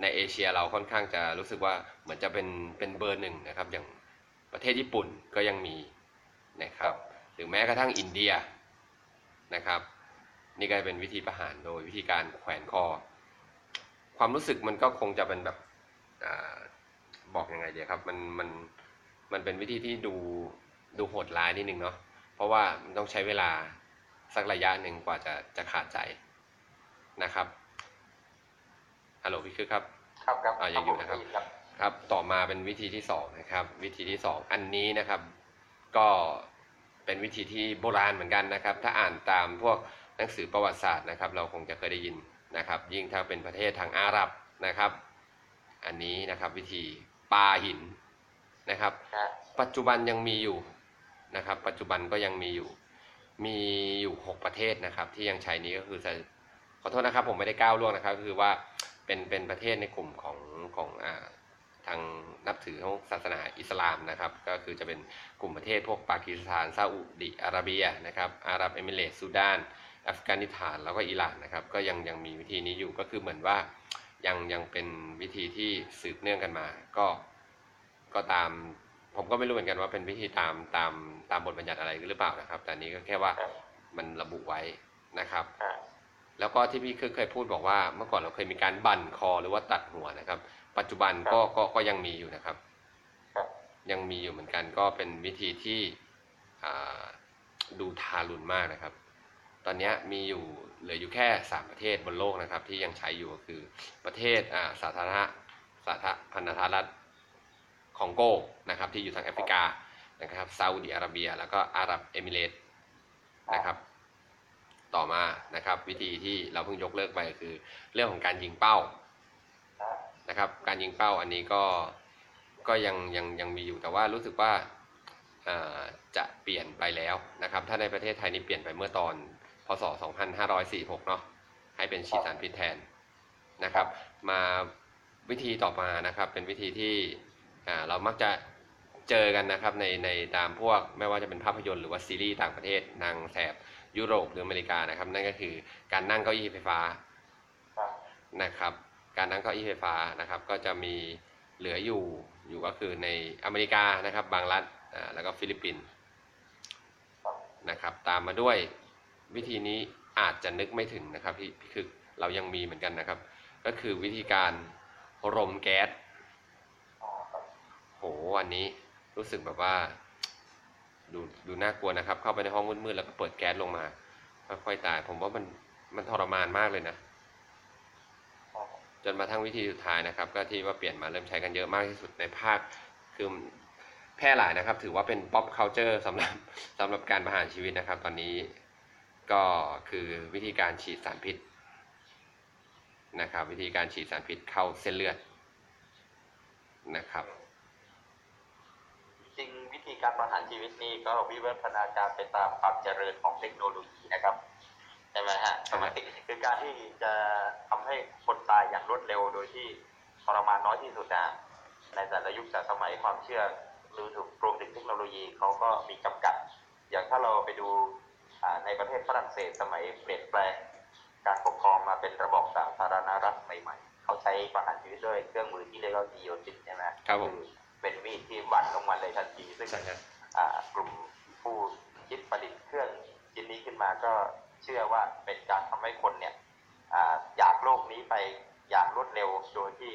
ในเอเชียเราค่อนข้างจะรู้สึกว่าเหมือนจะเป็นเบอร์หนึ่งนะครับอย่างประเทศญี่ปุ่นก็ยังมีนะครับหรือแม้กระทั่งอินเดียนะครับนี่ก็เป็นวิธีประหารโดยวิธีการแขวนคอความรู้สึกมันก็คงจะเป็นแบบบอกยังไงดีครับมันเป็นวิธีที่ดูโหดร้ายนิดนึงเนาะเพราะว่ามันต้องใช้เวลาสักระยะหนึ่งกว่าจะขาดใจนะครับฮัลโหลพี่คือครับยังอยู่นะครับครับต่อมาเป็นวิธีที่2นะครับวิธีที่2อันนี้นะครับก็เป็นวิธีที่โบราณเหมือนกันนะครับถ้าอ่านตามพวกหนังสือประวัติศาสตร์นะครับเราคงจะเคยได้ยินนะครับยิ่งถ้าเป็นประเทศทางอาหรับนะครับอันนี้นะครับวิธีปาหินนะครับปัจจุบันยังมีอยู่นะครับปัจจุบันก็ยังมีอยู่6ประเทศนะครับที่ยังใช้นี้ก็คือขอโทษนะครับผมไม่ได้ก้าวล่วงนะครับคือว่าเป็นประเทศในกลุ่มของทางนับถือของศาสนาอิสลามนะครับก็คือจะเป็นกลุ่มประเทศพวกปากีสถานซาอุดิอาระเบียนะครับอาหรับเอมิเรตส์ซูดานอัฟกานิสถานแล้วก็อิหร่านนะครับก็ยังมีวิธีนี้อยู่ก็คือเหมือนว่ายังเป็นวิธีที่สืบเนื่องกันมาก็ตามผมก็ไม่รู้เหมือนกันว่าเป็นวิธีตามบทบัญญัติอะไรหรือเปล่านะครับแต่นี้ก็แค่ว่ามันระบุไว้นะครับแล้วก็ที่พี่เคยพูดบอกว่าเมื่อก่อนเราเคยมีการบั่นคอหรือว่าตัดหัวนะครับปัจจุบันก็ยังมีอยู่นะครับยังมีอยู่เหมือนกันก็เป็นวิธีที่ดูทารุณมากนะครับตอนนี้มีอยู่เหลืออยู่แค่3ประเทศบนโลกนะครับที่ยังใช้อยู่ก็คือประเทศสาธารณรัฐคองโกนะครับที่อยู่ทางแอฟริกานะครับซาอุดิอาระเบียแล้วก็อาหรับเอมิเรตส์นะครับต่อมานะครับวิธีที่เราเพิ่งยกเลิกไปคือเรื่องของการยิงเป้านะครับการยิงเป้าอันนี้ก็ยังมีอยู่แต่ว่ารู้สึกว่าจะเปลี่ยนไปแล้วนะครับถ้าในประเทศไทยนี่เปลี่ยนไปเมื่อตอนพ.ศ. 2546เนาะให้เป็นฉีดสารพิษแทนนะครับมาวิธีต่อมานะครับเป็นวิธีที่เรามักจะเจอกันนะครับในตามพวกไม่ว่าจะเป็นภาพยนตร์หรือว่าซีรีส์ต่างประเทศทางแถบยุโรปหรืออเมริกานะครับนั่นก็คือการนั่งเก้าอี้ไฟฟ้านะครับการนั่งเก้าอี้ไฟฟ้านะครับก็จะมีเหลืออยู่ก็คือในอเมริกานะครับบางรัฐแล้วก็ฟิลิปปินส์นะครับตามมาด้วยวิธีนี้อาจจะนึกไม่ถึงนะครับที่คือเรายังมีเหมือนกันนะครับก็คือวิธีการรมแก๊สโอ้วันนี้รู้สึกแบบว่าดูน่ากลัวนะครับเข้าไปในห้องมืดๆแล้วก็เปิดแก๊สลงมาค่อยๆตายผมว่ามันทรมานมากเลยนะจนมาทั้งวิธีสุดท้ายนะครับก็ที่ว่าเปลี่ยนมาเริ่มใช้กันเยอะมากที่สุดในภาคคือแพร่หลายนะครับถือว่าเป็น pop culture สำหรับการประหารชีวิตนะครับตอนนี้ก็คือวิธีการฉีดสารพิษนะครับวิธีการฉีดสารพิษเข้าเส้นเลือดนะครับจริงวิธีการประหารชีวิตนี้ก็วิวัฒนาการไปตามความเจริญของเทคโนโลยีนะครับใช่ไหมฮะปกติคือการที่จะทำให้คนตายอย่างรวดเร็วโดยที่ทรมานน้อยที่สุดนะในแต่ละยุคแต่สมัยความเชื่อหรือรวมถึงเทคโนโลยีเขาก็มีจำกัดอย่างถ้าเราไปดูในประเทศฝรั่งเศสสมัยเปลี่ยนแปลงการปกครองมาเป็นระบบสาธารณรัฐใหม่ๆเขาใช้ประหารชีวิตด้วยเครื่องมือที่เรียกว่ากิโยตินใช่ไหมครับผมเป็นมีดที่บั่นลงมาเลยทันทีซึ่งกลุ่มผู้คิดประดิษฐ์เครื่องชิ้นนี้ขึ้นมาก็เชื่อว่าเป็นการทำให้คนเนี่ยจากโลกนี้ไปอย่างรวดเร็วโดยที่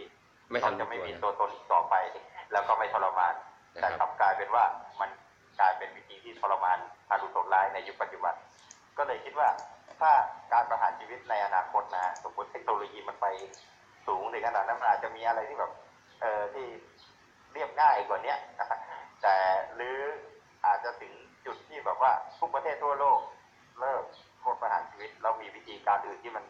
เขาจะไม่มีตัวตนอีกต่อไปแล้วก็ไม่ทรมานแต่กลับกลายเป็นว่ามันกลายเป็นวิธีที่ทรมานทารุณโหดร้ายในยุคปัจจุบันก็เลยคิดว่า ถ้าการประหารชีวิตในอนาคตนะสมมติเทคโนโลยีมันไปสูงในขนาดนั้นอาจจะมีอะไรที่แบบที่เรียบง่ายกว่านี้แต่หรืออาจจะถึงจุดที่แบบว่าทุกประเทศทั่วโลกเลิกโทษประหารชีวิตแล้วมีวิธีการอื่นที่มัน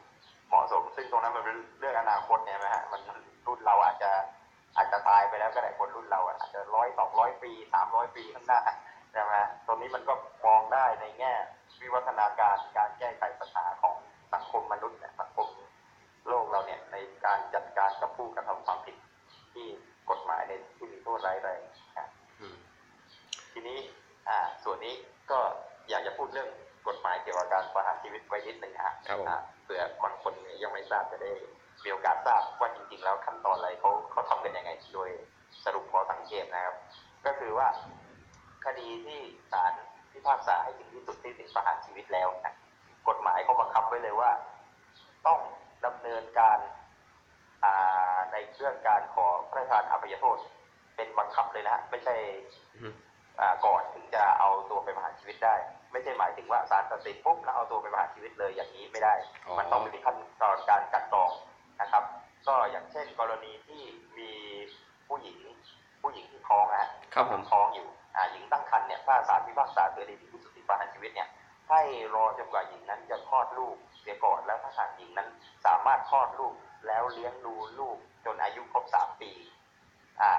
เหมาะสมซึ่งตรงนั้นมันเป็นเรื่องอนาคตเนี่ยนะฮะมันรุ่นเราอาจจะตายไปแล้วก็ได้คนรุ่นเราอาจจะ100 200 ปี 300 ปีข้างหน้าใช่ไหมตรงนี้มันก็มองได้ในแง่วิวัฒนาการการแก้ไขปัญหาของสังคมมนุษย์สังคมโลกเราเนี่ยในการจัดการกับผู้กระทำความผิดที่กฎหมายในที่มีโทษร้ายแรงครับทีนี้ส่วนนี้ก็อยากจะพูดเรื่องกฎหมายเกี่ยวกับการประหารชีวิตไว้นิดหนึ่งครับเผื่อบางคนยังไม่ทราบจะได้มีโอกาสทราบว่าจริงๆแล้วขั้นตอนอะไรเขาทำกันยังไงโดยสรุปพอสังเกตนะครับก็คือว่าคดีที่ศาลพิพากษาให้ถึงที่สุดที่ถึงประหารชีวิตแล้วนะกฎหมายเขาบังคับไว้เลยว่าต้องดำเนินการในเรื่องการขอพระราชทานอภัยโทษเป็นบังคับเลยนะไม่ใช่ก่อนถึงจะเอาตัวไปประหารชีวิตได้ไม่ใช่หมายถึงว่าศาลตัดสินปุ๊บแล้วเอาตัวไปประหารชีวิตเลยอย่างนี้ไม่ได้มันต้องมีขั้นตอนการกลั่นกรองนะครับก็อย่างเช่นกรณีที่มีผู้หญิงที่ท้องนะครับผมท้องอยู่หญิงตั้งครรภ์เนี่ยถ้าศาลพิพากษาถึงที่สุดที่ประหารชีวิตเนี่ยให้รอจนกว่าหญิงนั้นจะคลอดลูกเสียก่อนแล้วถ้าศาลหญิงนั้นสามารถคลอดลูกแล้วเลี้ยงดูลูกจนอายุครบ3 ปี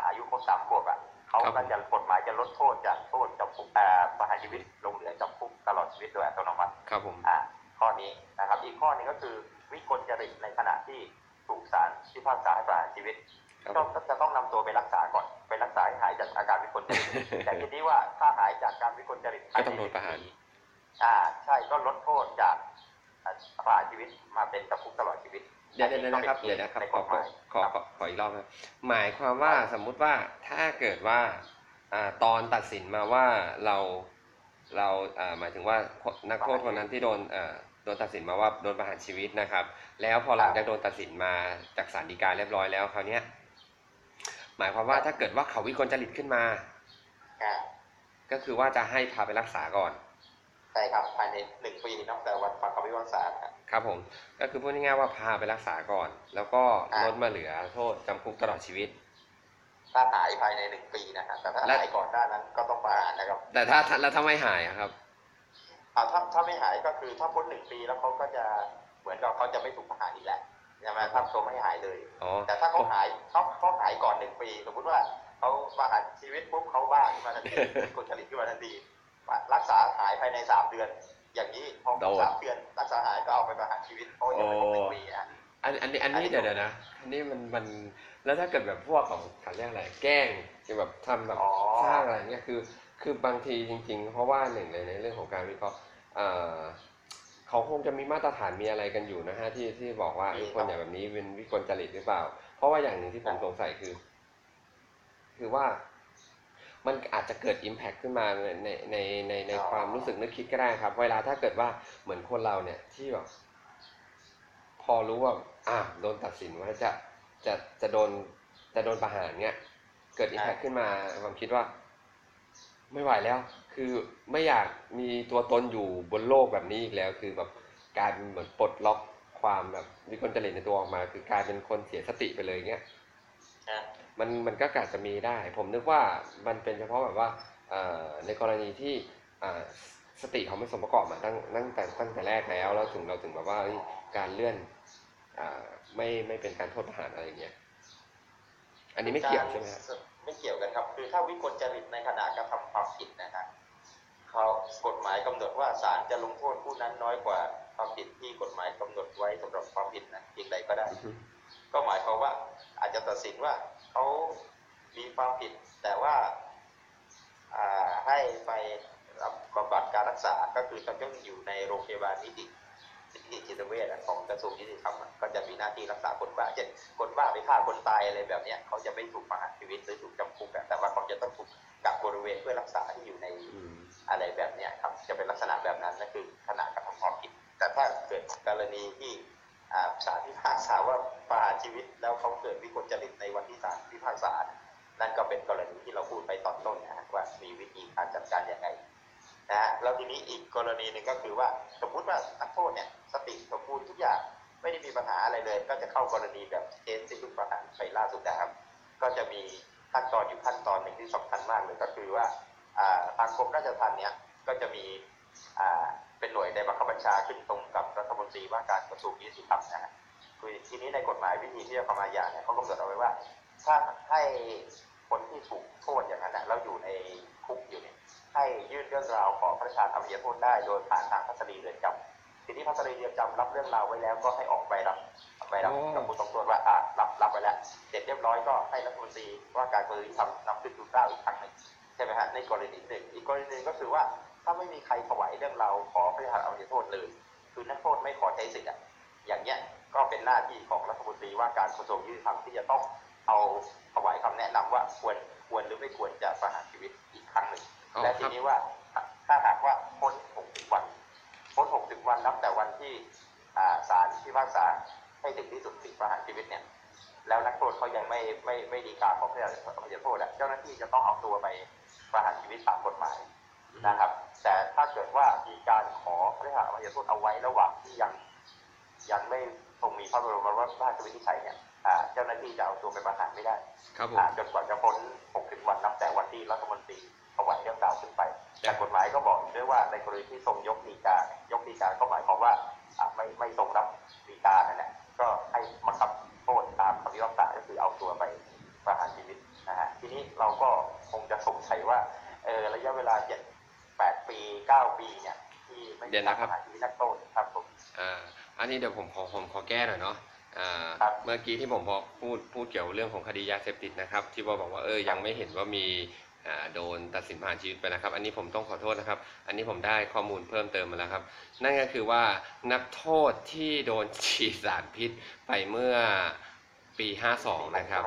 อายุครบ3 ขวบเขาก็จะกฎหมายจะลดโทษจากโทษจำคุกประหารชีวิตลงเหลือจำคุกตลอดชีวิตโดยอัตโนมัติครับผมข้อนี้นะครับอีกข้อนึงก็คือวิกลจริตในขณะที่ถูกศาลพิพากษาประหารชีวิตก็จะต้องนำตัวไปรักษาก่อนไปรักษาให้หายจากอาการวิกลจริตแต่ทีนี้ว่าถ้าหายจากการวิกลจริตก็ต้องโดนประหารใช่ก็ลดโทษจากประหารชีวิตมาเป็นจำคุกตลอดชีวิตเดี๋ยวนะครับขออีกรอบนะหมายความว่าสมมุติว่าถ้าเกิดว่าตอนตัดสินมาว่าเราหมายถึงว่านักโทษคนนั้นที่โดนตัดสินมาว่าโดนประหารชีวิตนะครับแล้วพอหลังจากโดนตัดสินมาจากศาลฎีกาเรียบร้อยแล้วคราวเนี้ยหมายความว่าถ้าเกิดว่าเขาวิกลจริตขึ้นมาก็คือว่าจะให้พาไปรักษาก่อนใช่ครับภายใน1 ปีนับแต่วันฟังคำพิพากษาครับผมก็คือพูดง่ายๆว่าพาไปรักษาก่อนแล้วก็ลดมาเหลือโทษจำคุกตลอดชีวิตถ้าหายภายใน1 ปีนะครับแต่ถ้าหายก่อนหน้านั้นก็ต้องประหารนะครับแต่ถ้าไม่หายครับถ้าไม่หายก็คือถ้าพ้น1 ปีแล้วเขาก็จะเหมือนกับเขาจะไม่ถูกประหารอีกแล้วใช่ไหมถ้าตัวไม่หายเลยแต่ถ้าเขาหายเขาหายก่อน1 ปีสมมติว่าเขาประหารชีวิตปุ๊บเขาบ้าขึ้นมาทันทีวิกลจริตขึ้นมาทันทีรักษาหายภายใน3 เดือนอย่างนี้พอ3 เดือนรักษาหายก็เอาไปประหารชีวิตโอ้ย1 ปีอันนี้เดี๋ยวนะอันนี้มันแล้วถ้าเกิดแบบพวกของเขาเรียกอะไรแกล้งจะแบบทำแบบสร้างอะไรเนี่ยคือบางทีจริงๆเพราะว่าหนึ่งเลยในเรื่องของการวิเคราะห์เขาคงจะมีมาตรฐานมีอะไรกันอยู่นะฮะที่บอกว่าคนอย่างแบบนี้เป็นวิกลจริตหรือเปล่าเพราะว่าอย่างหนึ่งที่ผมสงสัยคือว่ามันอาจจะเกิด impact ขึ้นมาในความรู้สึกนึกคิดก็ได้ครับเวลาถ้าเกิดว่าเหมือนคนเราเนี่ยที่แบบพอรู้ว่าโดนตัดสินว่าจะโดนประหารเนี่ยเกิด impact ขึ้นมาผมคิดว่าไม่ไหวแล้วคือไม่อยากมีตัวตนอยู่บนโลกแบบนี้อีกแล้วคือแบบกลายเป็นเหมือนปลดล็อกความแบบวิกลจริตในตัวออกมาคือกลายเป็นคนเสียสติไปเลยเงี้ยมันก็อาจจะมีได้ผมนึกว่ามันเป็นเฉพาะแบบว่าในกรณีที่สติเขาไม่สมประกอบมาตั้งแต่แรกแล้วถึงเราถึงแบบว่าการเลื่อนไม่เป็นการโทษประหารอะไรอย่างเงี้ยอันนี้ไม่เกี่ยวใช่ไหมไม่เกี่ยวกันครับคือถ้าวิกลจริตในขณะกระทำความผิดนะครับเขากฎหมายกำหนดว่าศาลจะลงโทษผู้นั้นน้อยกว่าความผิดที่กฎหมายกำหนดไว้สำหรับความผิดนะเพียงใดก็ได้ก็หมายความว่าอาจจะตัดสินว่าเขามีความผิดแต่ว่าให้ไปรับบำบัดการรักษาก็คือจะต้องอยู่ในโรงพยาบาลนิติจิตเวชของกระทรวงยุติธรรมก็จะมีหน้าที่รักษาคนบ้าเช่นคนบ้าไปฆ่าคนตายอะไรแบบนี้เขาจะไม่ถูกประหารชีวิตหรือถูกจำคุกแต่ว่าเขาจะต้องถูกกักบริเวณเพื่อรักษาที่อยู่ในอะไรแบบนี้ครับจะเป็นลักษณะแบบนั้นนั่นคือขณะกระทำความผิดแต่ถ้าเกิดกรณีที่ศาลพิพากษาว่าประหารชีวิตแล้วเขาเกิดวิกลจริตในวันที่ศาลพิพากษานั่นก็เป็นกรณีที่เราพูดไปตอนต้นนะว่ามีวิธีการจัดการยังไง นะแล้วทีนี้อีกกรณีหนึ่งก็คือว่าสมมติว่านักโทษเนี่ยสติสมบูรณ์ทุกอย่างไม่ได้มีปัญหาอะไรเลยก็จะเข้ากรณีแบบเคสที่ลูกประหารไปล่าสุดนะครับก็จะมีขั้นตอนอยู่ขั้นตอนหนึ่งที่สำคัญมากเลยก็คือว่าทางกรมราชทัณฑ์เนี่ยก็จะมีเป็นหน่วยในบังคับบัญชาขึ้นตรงกับรัฐมนตรีว่าการกระทรวงยุติธรรมนะฮะคือทีนี้ในกฎหมายวิธีที่จะเข้ามาอย่างเนี่ยเขากำหนดเอาไว้ว่าถ้าให้คนที่ถูกโทษอย่างนั้นนะแล้วอยู่ในคุกอยู่เนี่ยให้ยื่นเรื่องราวขอพระราชทานอภัยโทษได้โดยผ่านทางพัสดีเรือนจำทีนี้พัสดีเรือนจำรับเรื่องราวไว้แล้วก็ให้ออกใบรับกับผู้ต้องโทษว่ารับไปแล้วเสร็จเรียบร้อยก็ให้รัฐมนตรีว่าการกระทรวงยุติธรรมนำขึ้นทูลเกล้าอีกครั้งหนึ่งใช่ไหมฮะในกรณีหนึ่งอีกกรณีหนึ่งก็คือว่าถ้าไม่มีใครถวายเรื่องราวขอพระราชทานอภัยโทษเลยคือนักโทษไม่ขอใช้สิทธิ์อย่างเนี้ยก็เป็นหน้าที่ของรัฐมนตรีว่าการกระทรวงยุติธรรมที่จะต้องเอาถวายคำแนะนำว่าควรหรือไม่ควรจะประหารชีวิตอีกครั้งหนึ่งและทีนี้ว่าถ้าหากว่าพ้น60วันพ้น60วันนับแต่วันที่ศาลพิพากษาให้ถึงที่สุดสิประหารชีวิตเนี่ยแล้วนักโทษเขายังไม่ดีกาขอพระราชทานอภัยโทษเจ้าหน้าที่จะต้องเอาตัวไปประหารชีวิตตามกฎหมายนะครับแต่ถ้าเกิดว่ามีการขอพระราชทานอภัยโทษเอาไว้ระหว่างที่ยังไม่ทรงมีพระบรมราชวินิจฉัยเนี่ยเจ้าหน้าที่จะเอาตัวไปประหารไม่ได้จนกว่าจะพ้น60วันนับแต่วันที่รัฐมนตรีถวายเรื่องราวขึ้นไปแต่กฎหมายก็บอกด้วยว่าในกรณีที่ทรงยกฎีกายกฎีกาก็หมายความว่าไม่ทรงรับฎีกานั่นแหละก็ให้บังคับโทษตามคำพิพากษาก็คือเอาตัวไปประหารชีวิตนะฮะทีนี้เราก็คงจะสงสัยว่าระยะเวลา7-8 ปี 9 ปีเนี่ยที่ไม่ได้ประหารชีวิตนักโทษครับผมอันนี้เดี๋ยวผมขอแก้หน่อยเนาะเมื่อกี้ที่ผมพูดเกี่ยวเรื่องของคดียาเสพติดนะครับที่บอกว่ายังไม่เห็นว่ามีโดนตัดสินประหารชีวิตไปนะครับอันนี้ผมต้องขอโทษนะครับอันนี้ผมได้ข้อมูลเพิ่มเติมมาแล้วครับนั่นก็คือว่านักโทษที่โดนฉีดสารพิษไปเมื่อปี52นะครับ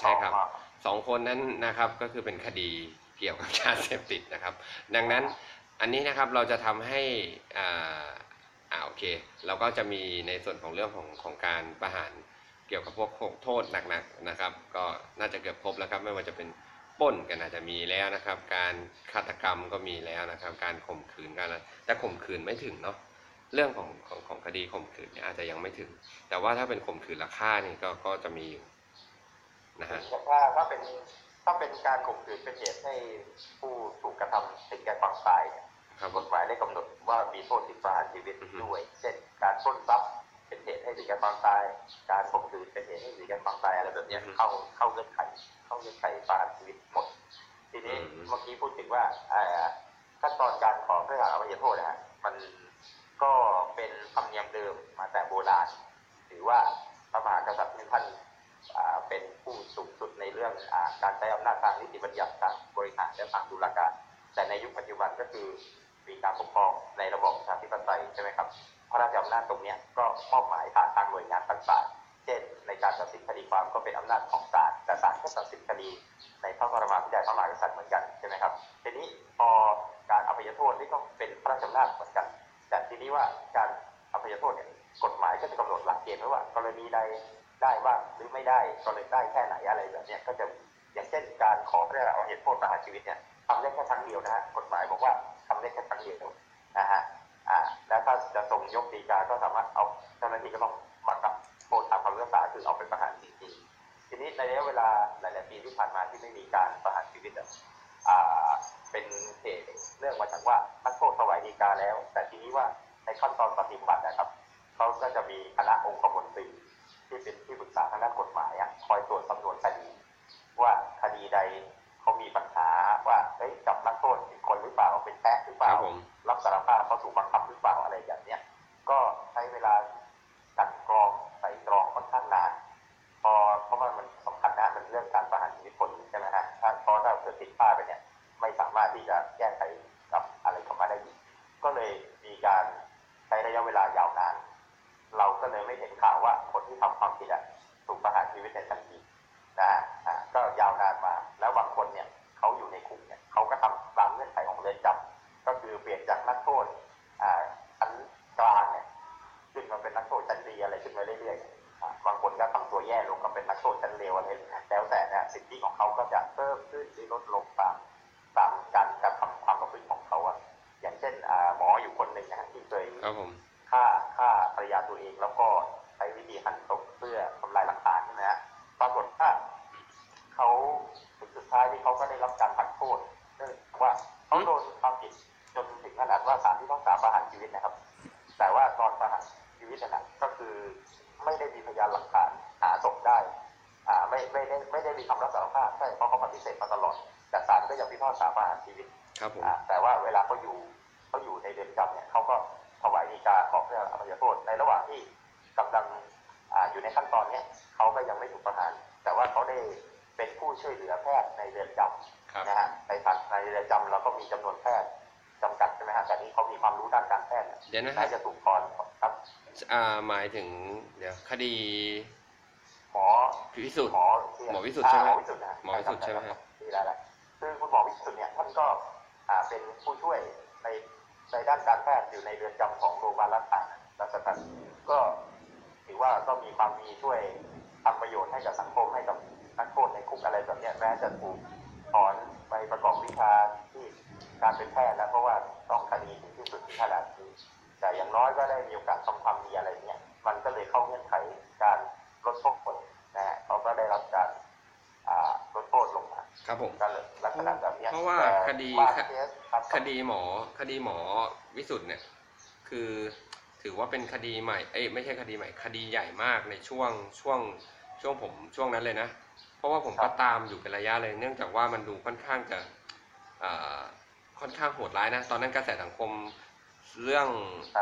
ใช่ครับ2คนนั้นนะครับก็คือเป็นคดีเกี่ยวกับยาเสพติดนะครับดังนั้นอันนี้นะครับเราจะทำให้โอเคเราก็จะมีในส่วนของเรื่องของการประหารเกี่ยวกับพวกโทษหนักๆนะครับก็น่าจะเกือบครบแล้วครับไม่ว่าจะเป็นปล้นก็น่าจะมีแล้วนะครับการฆาตกรรมก็มีแล้วนะครับการข่มขืนกันแต่ข่มขืนไม่ถึงเนาะเรื่องของคดีข่มขืนเนี่ยอาจจะยังไม่ถึงแต่ว่าถ้าเป็นข่มขืนราคานี่ก็จะมีอยู่นะฮะถ้าเป็นการข่มขืนเป็นเหตุให้ผู้ถูกกระทำถึงแก่ความตายกฎหมายได้กำหนดว่ามีโทษถึงประหารชีวิตด้วยเช่นการปล้นทรัพย์เป็นเหตุให้ถึงแก่ความตายการข่มขืนเป็นเหตุให้ถึงแก่ความตายอะไรแบบนี้เข้าเงื่อนไขประหารชีวิตหมดทีนี้เมื่อกี้พูดถึงว่าขั้นตอนการขอพระราชทานอภัยโทษนะฮะมันก็เป็นธรรมเนียมเดิมมาแต่โบราณหรือว่าพระมหากษัตริย์ท่านเป็นผู้สูงสุดในเรื่องการใช้อำนาจทางนิติบัญญัติทางบริหารและทางตุลาการแต่ในยุคปัจจุบันก็คือมีการปกครองในระบอบประชาธิปไตยใช่ไหมครับพระราชอำนาจตรงนี้ก็มอบหมายผ่านทางหน่วยงานต่างๆเช่นในการตัดสินคดีความก็เป็นอำนาจของศาลแต่ศาลก็ตัดสินคดีในพระบรมราชวินิจฉัยของหลายกษัตริย์เหมือนกันใช่ไหมครับทีนี้พอการอภัยโทษนี่ก็เป็นพระราชอำนาจเหมือนกันแต่ทีนี้ว่าการอภัยโทษเนี่ยกฎหมายก็จะกำหนดหลักเกณฑ์ไว้ว่ากรณีใดได้บ้างหรือไม่ได้กรณีได้แค่ไหนอะไรแบบนี้ก็จะอย่างเช่นการขอพระราชทานอภัยโทษประหารชีวิตเนี่ยทำได้แค่ครั้งเดียวนะฮะกฎหมายบอกว่าทำได้แค่ครั้งเดียวนะฮะแล้วถ้าจะส่งยกฎีกาก็สามารถเอาเจ้าหน้าที่ก็ต้องบังคับโทษตามคำพิพากษาคือเอาไปประหารจริงๆทีนี้ในระยะเวลาหลายๆปีที่ผ่านมาที่ไม่มีการประหารชีวิตเป็นเหตุเรื่องมาจากว่านักโทษถวายฎีกาแล้วแต่ทีนี้ว่าในขั้นตอนปฏิบัตินะครับเขาก็จะมีคณะองคมนตรีที่เป็นที่ปรึกษาทางด้านกฎหมายคอยตรวจสำนวนคดีว่าคดีใดเขามีปัญหาว่าจับนักโทษเป็นคนหรือเปล่าเป็นแพ้หรือเปล่ารับสารภาพเขาถูกบังคับหรือเปล่าอะไรอย่างเนี้ยก็ใช้เวลาจัดกรองใส่กรองค่อนข้างนานพอเพราะว่ามันสำคัญนะมันเรื่องการประหารชีวิตคนใช่ไหมฮะถ้าพอเราเกิดติดป้าไปเนี่ยไม่สามารถที่จะแก้ไขกับอะไรเข้ามาได้อีกก็เลยมีการใช้ระยะเวลายาวนานเราก็เลยไม่เห็นข่าวว่าคนที่ทำความผิดถูกประหารชีวิตในทันทีนะฮะก็ยาวนานมาแล้วบางคนเนี่ยเขาอยู่ในคุกเนี่ยเขาก็ทำตามเงื่อนไขของเรือนจำก็คือเปลี่ยนจากนักโทษชั้นกลางเนี่ยขึ้นมาเป็นนักโทษชั้นดีอะไรขึ้นมาเรื่อยๆบางคนก็ทำตัวแย่ลงก็เป็นนักโทษชั้นเลวอะไรแล้วแต่เนี่ยสิทธิของเขาก็จะเพิ่มขึ้นหรือลดลงตามการกระทำความประพฤติของเขา ไม่ได้มีคำรับสารภาพใช่เพราะเขาปฏิเสธมาตลอดแต่ศาลก็ยังพิพากษาประหารชีวิตครับผมแต่ว่าเวลาเขาอยู่ในเรือนจำเนี่ยเขาก็ถวายฎีกาขอเพื่ออภัยโทษในระหว่างที่กำลังอยู่ในขั้นตอนนี้เขาก็ยังไม่ถูกประหารแต่ว่าเขาได้เป็นผู้ช่วยเหลือแพทย์ในเรือนจำนะฮะในเรือนจำเราก็มีจำนวนแพทย์จำกัดใช่ไหมฮะแต่นี้เขามีความรู้ด้านการแพทย์เดี๋ยวนะครับจะถูกคอนครับหมายถึงเดี๋ยวคดีหมอวิสุทธิ์ใช่ไหมหมอวิสุทธิ์ใช่ไหมครับนี่แหละคือคุณหมอวิสุทธิ์เนี่ยท่านก็เป็นผู้ช่วยในด้านการแพทย์อยู่ในเรือนจำของโรงพยาบาลรัชทันก็ถือว่าก็มีความมีช่วยทำประโยชน์ให้กับสังคมให้กับนักโทษในคุกอะไรแบบนี้แม้จะถูกถอนไปประกอบวิชาที่การเป็นแพทย์แล้วเพราะว่าต้องคดีถึงที่สุดที่ขนาดนี้แต่อย่างน้อยก็ได้มีโอกาสทำความดีอะไรเนี่ยมันก็เลยเข้าเงื่อนไขการลดโทษคนนะฮะเขาก็ได้รับการลดโทษลงมาครับผมก็เลยลักษณะแบบนี้เพราะว่าคดีหมอวิสุทธิ์เนี่ยคือถือว่าเป็นคดีใหม่ไม่ใช่คดีใหม่คดีใหญ่มากในช่วงผมช่วงนั้นเลยนะเพราะว่าผมก็ตามอยู่เป็นระยะเลยเนื่องจากว่ามันดูค่อนข้างจะค่อนข้างโหดร้ายนะตอนนั้นกระแสสังคมเรื่อง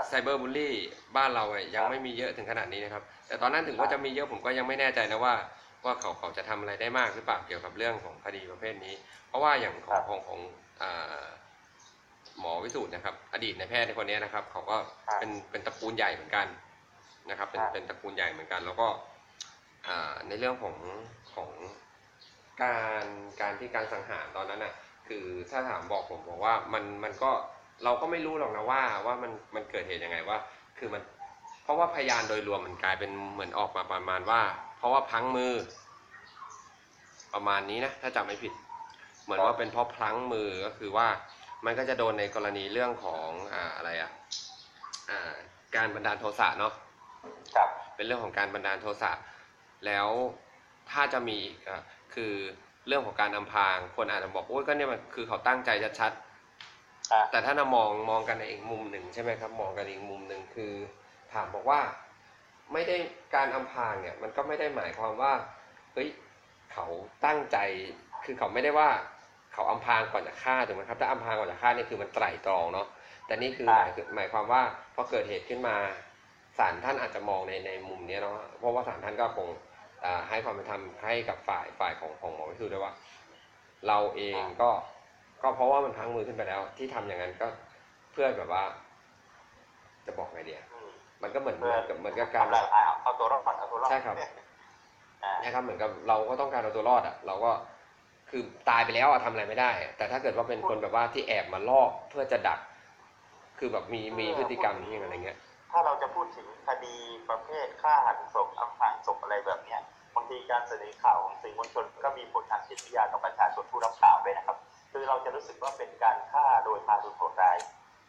ไซเบอร์บูลลี่บ้านเรายังไม่มีเยอะถึงขนาดนี้นะครับแต่ตอนนั้นถึงว่าจะมีเยอะผมก็ยังไม่แน่ใจนะว่าเขาจะทำอะไรได้มากหรือเปล่าเกี่ยวกับเรื่องของคดีประเภทนี้เพราะว่าอย่างของหมอวิสุทธิ์นะครับอดีตนายแพทย์ในคนนี้นะครับเขาก็เป็นตระกูลใหญ่เหมือนกันนะครับเป็นตระกูลใหญ่เหมือนกันแล้วก็ในเรื่องของการที่การสังหารตอนนั้นน่ะคือถ้าถามบอกผมบอกว่ามันก็เราก็ไม่รู้หรอกนะว่ามันเกิดเหตุยังไงว่าคือมันเพราะว่าพยานโดยรวมมันกลายเป็นเหมือนออกมาประมาณว่าเพราะว่าพลั้งมือประมาณนี้นะถ้าจำไม่ผิดเหมือนว่าเป็นเพราะพลั้งมือก็คือว่ามันก็จะโดนในกรณีเรื่องของอะไรการบันดาลโทสะเนาะเป็นเรื่องของการบันดาลโทสะแล้วถ้าจะมีคือเรื่องของการอำพรางคนอาจจะบอกโอ้ยก็เนี่ยมันคือเขาตั้งใจชัดๆแต่ถ้าเรามองกันในอีกมุมหนึ่งใช่ไหมครับมองกันอีกมุมหนึ่งคือถามบอกว่าไม่ได้การอำพรางเนี่ยมันก็ไม่ได้หมายความว่าเฮ้ยเขาตั้งใจคือเขาไม่ได้ว่าเขาอำพรางก่อนจะฆ่าถูกไหมครับถ้าอำพรางก่อนจะฆ่านี่คือมันไตร่ตรองเนาะแต่นี่คือหมายความว่าพอเกิดเหตุขึ้นมาศาลท่านอาจจะมองในมุมนี้เนาะเพราะว่าศาลท่านก็คงให้ความเป็นธรรมให้กับฝ่ายของหมอวิสุทธิ์ด้วยว่าเราเองก็เพราะว่ามันพลั้งมือขึ้นไปแล้วที่ทำอย่างนั้นก็เพื่อแบบว่าจะบอกไงเดียมันก็เหมือนกับการเอาตัวรอดใช่ครับนะครับเหมือนกับเราก็ต้องการเอาตัวรอดอ่ะเราก็คือตายไปแล้วทำอะไรไม่ได้แต่ถ้าเกิดว่าเป็นคนแบบว่าที่แอบมาลอกเพื่อจะดักคือแบบมีพฤติกรรมอย่างอะไรเงี้ยถ้าเราจะพูดถึงคดีประเภทฆ่าหันศพอำพรางศพอะไรแบบนี้บางทีการเสนอข่าวของสื่อมวลชนก็มีผลทางจิตวิทยาต่อประชาชนผู้รับข่าวด้วยนะครับคือเราจะรู้สึกว่าเป็นการฆ่าโดยพาตัวโหดร้าย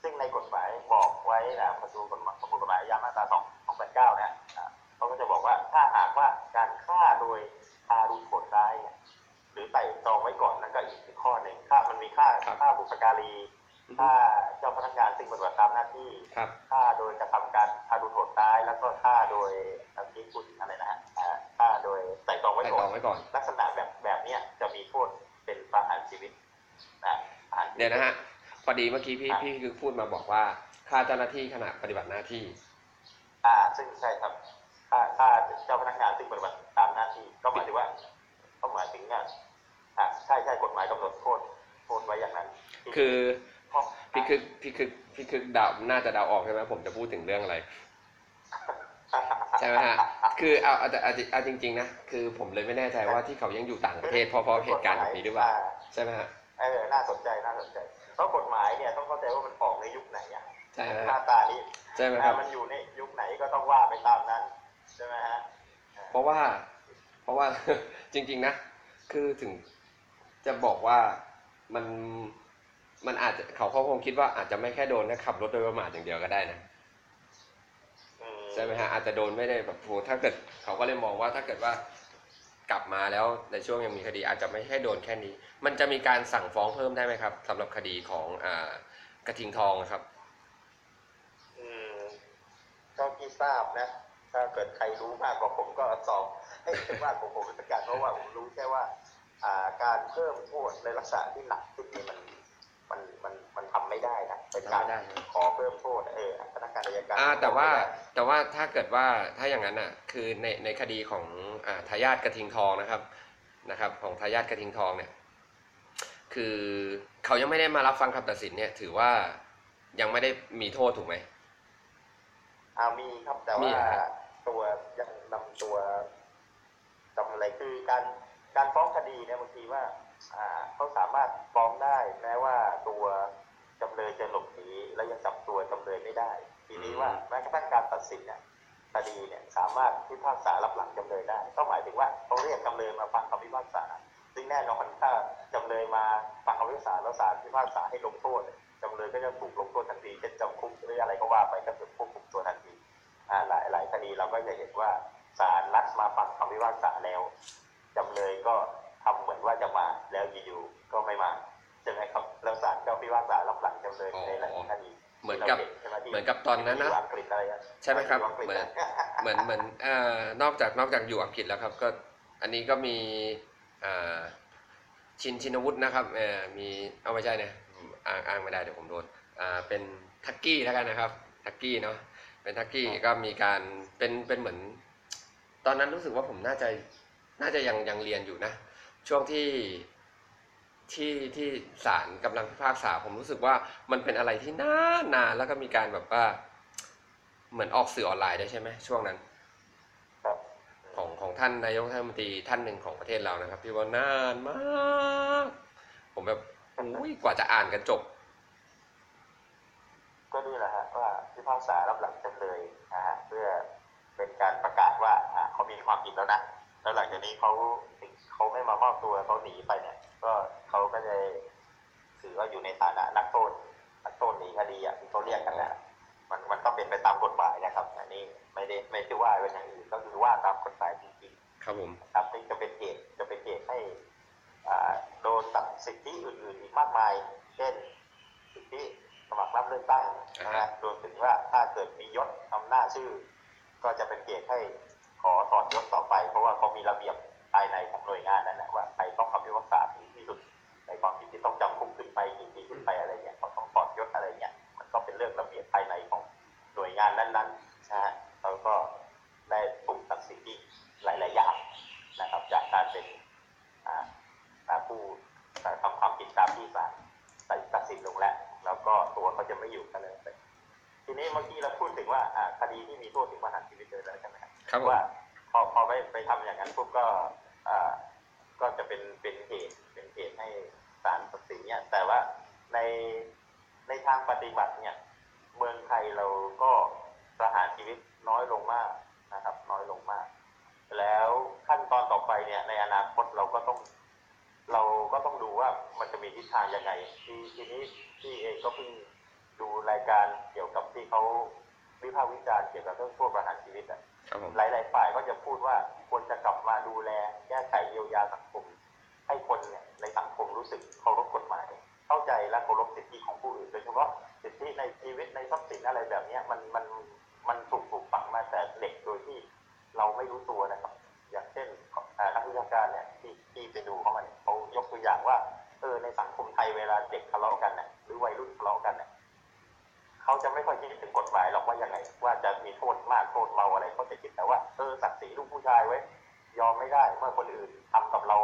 ซึ่งในกฎหมายบอกไว้นะกฎหมายอาญามาตรา289นะเขาก็จะบอกว่าถ้าหากว่าการฆ่าโดยพาตัวโหดร้ายหรือไต่ตองไว้ก่อนนั่นก็อีกข้อหนึ่งถ้ามันมีฆ่าบุพการีฆ่าเจ้าพนักงานซึ่งปฏิบัติตามหน้าที่ฆ่าโดยกระทำการพาดูโหดร้ายแล้วก็ฆ่าโดยอาชีพคุณอะไรนะฮะฆ่าโดยไต่ตองไว้ก่อนลักษณะแบบนี้จะมีโทษเป็นประหารชีวิตนะเนี่ยนะฮะพอดีเมื่อกี้พี่คือพูดมาบอกว่าฆ่าเจ้าหน้าที่ขณะปฏิบัติหน้าที่ซึ่งใช่ครับฆ่าเจ้าพนักงานซึ่งปฏิบัติตามหน้าที่ก็หมายถึงว่าก็หมายถึงว่าใช่กฎหมายกำหนดโทษไว้อย่างนั้นคือพี่คือเดาน่าจะเดาออกใช่ไหมผมจะพูดถึงเรื่องอะไรใช่ไหมฮะคือเอาจริงๆนะคือผมเลยไม่แน่ใจว่าที่เขายังอยู่ต่างประเทศเพราะเหตุการณ์แบบนี้หรือเปล่าใช่ไหมฮะน่าสนใจเพราะกฎหมายเนี่ยต้องเข้าใจว่ามันออกในยุคไหนอ่ะใช่ไหมหน้าตานี้ใช่ไหมครับมันอยู่ในยุคไหนก็ต้องว่าไปตามนั้นใช่ไหมฮะเพราะว่าจริงๆนะคือถึงจะบอกว่ามันอาจจะเขาคงคิดว่าอาจจะไม่แค่โดนนะขับรถโดยประมาทอย่างเดียวก็ได้นะใช่ไหมฮะอาจจะโดนไม่ได้แบบโหถ้าเกิดเขาก็เลยมองว่าถ้าเกิดว่ากลับมาแล้วในช่วงยังมีคดีอาจจะไม่แค่โดนแค่นี้มันจะมีการสั่งฟ้องเพิ่มได้ไหมครับสำหรับคดีของกระทิงทองนะครับเท่าที่ทราบนะ ถ้าเกิดใครรู้มากกว่าผมก็สอบให้ถึงมากกว่าผมเป็นการเพราะว่าผมรู้แค่ว่าการเพิ่มโทษในลักษณะที่หนักขึ้นนี่มันทำไม่ได้นะเป็นการขอเพิ่มโทษพนักงานอัยการแต่ว่าถ้าเกิดว่าถ้าอย่างนั้นอ่ะคือในคดีของทายาทกระทิงทองนะครับของทายาทกระทิงทองเนี่ยคือเขายังไม่ได้มารับฟังคำตัดสินเนี่ยถือว่ายังไม่ได้มีโทษถูกไหมมีครับแต่ว่าตัวยังนำตัวทำอะไรคือการฟ้องคดีเนี่ยบางทีว่าเขาสามารถฟ้องได้แม้ว่าตัวจำเลยจะหลบหนีและยังจับตัวจำเลยไม่ได้ทีนี้ว่าแม้กระทั่งการตัดสินเนี่ยคดีเนี่ยสามารถพิพากษารับหลังจำเลยได้ก็หมายถึงว่าเขาเรียกจำเลยมาฟังคำพิพากษาซึ่งแน่นอนถ้าจำเลยมาฟังคำพิพากษาแล้วศาลพิพากษาให้ลงโทษจำเลยก็จะถูกลงโทษทันทีเช่นจำคุกหรืออะไรก็ว่าไปก็ถูกควบคุมตัวทันทีหลายคดีเราก็จะเห็นว่าศาลนัดมาฟังคำพิพากษาแล้วจำเลยก็ทำเหมือนว่าจะมาแล้วอยู่ๆก็ไม่มาใช่ไหมครับแล้วศาลก็พิพากษารับหลังจำเลยในหลายคดีเหมือนกับตอนนั้นนะใช่ไหมครับเหมือนนอกจากอยู่อังกฤษแล้วครับก็อันนี้ก็มีชินวุฒินะครับมีเอาไม่ใช่นะอ้างไม่ได้เดี๋ยวผมโดนเป็นทักกี้แล้วกันนะครับทักกี้เนาะเป็นทักกี้ก็มีการเป็นเหมือนตอนนั้นรู้สึกว่าผมน่าจะยังเรียนอยู่นะช่วงที่ศาลกำลังพิพากษาผมรู้สึกว่ามันเป็นอะไรที่นานแล้วก็มีการแบบว่าเหมือนออกสื่อออนไลน์ได้ใช่ไหมช่วงนั้นของท่านนายกรัฐมนตรีท่านหนึ่งของประเทศเรานะครับที่ว่านานมากผมแบบกว่าจะอ่านกันจบก็นี่แหละฮะว่าพิพากษารับหลังจำเลยนะฮะเพื่อเป็นการประกาศว่าเขามีความผิดแล้วนะแล้วหลังจากนี้เขาไม่มามอบตัวเขาหนีไปเนี่ยก็เขาก็จะถือว่าอยู่ในฐานะนักโทษหนีคดีอ่ะที่เขาเรียกกันนะมันก็เป็นไปตามกฎหมายนะครับอันนี้ไม่ได้ว่าเป็นอย่างอื่นก็คือว่าตามกฎหมายจริงๆครับผมครับนี่จะเป็นเหตุให้โดนตัดสิทธิอื่นๆอีกมากมายเช่นสิทธิสมัครรับเลือกตั้งนะรวมถึงว่าถ้าเกิดมียศอำนาจชื่อก็จะเป็นเหตุให้ขอถอนยศต่อไปเพราะว่าเขามีระเบียบภายในของหน่วยงานนั่นแหละว่าใครต้องคำพิพากษาถึงที่สุดในความผิดที่ต้องจำคุกขึ้นไปกี่ปีขึ้นไปอะไรเงี้ยเขาต้องถอนยศอะไรเงี้ยมันก็เป็นเรื่องระเบียบภายในของหน่วยงานนั้นๆนะฮะแล้วก็ได้ถูกตัดสิทธิหลายๆอย่างนะครับจากการเป็นผู้ทำความผิดตามที่ศาลตัดสินลงแล้วก็ตัวเขาจะไม่อยู่กันเลยทีนี้เมื่อกี้เราพูดถึงว่าคดีที่มีโทษถึงประหารชีวิตเลยแล้วใช่ไหมครับว่าพอไปทำอย่างนั้นปุ๊บก็จะเป็นเหตุให้ศาลตัดสินเนี่ยแต่ว่าในทางปฏิบัติเนี่ยเมืองไทยเราก็ประหารชีวิตน้อยลงมากนะครับน้อยลงมากแล้วขั้นตอนต่อไปเนี่ยในอนาคตเราก็ต้องดูว่ามันจะมีทิศทางยังไงทีนี้ที่เองก็เพิ่งดูรายการเกี่ยวกับที่เขาวิพากษ์วิจารณ์เกี่ยวกับเรื่องโทษประหารชีวิตอ่ะหลายๆฝ่ายก็จะพูดว่าควรจะกลับมาดูแลแก้ไขเยียวยาสังคมให้คนเนี่ยในสังคมรู้สึกเคารพกฎหมายเข้าใจและเคารพสิทธิของผู้อื่นโดยเฉพาะสิทธิในชีวิตในทรัพย์สินอะไรแบบนี้มันถูกฝังมาแต่เด็กโดยที่เราไม่รู้ตัวนะครับอย่างเช่นนักวิชาการเนี่ยที่ไปดูเขาเนี่ยเขายกตัวอย่างว่าในสังคมไทยเวลาเด็กทะเลาะกันเนี่ยหรือวัยรุ่นทะเลาะกันเนี่ยเขาจะไม่ค่อยคิดถึงกฎหมายหรอกว่ายังไงว่าจะมีโทษมากโทษเบาอะไรเขาจะคิดแต่ว่าศักดิ์ศรีลูกผู้ชายไว้ยอมไม่ได้เมื่อคนอื่นทำกับเรา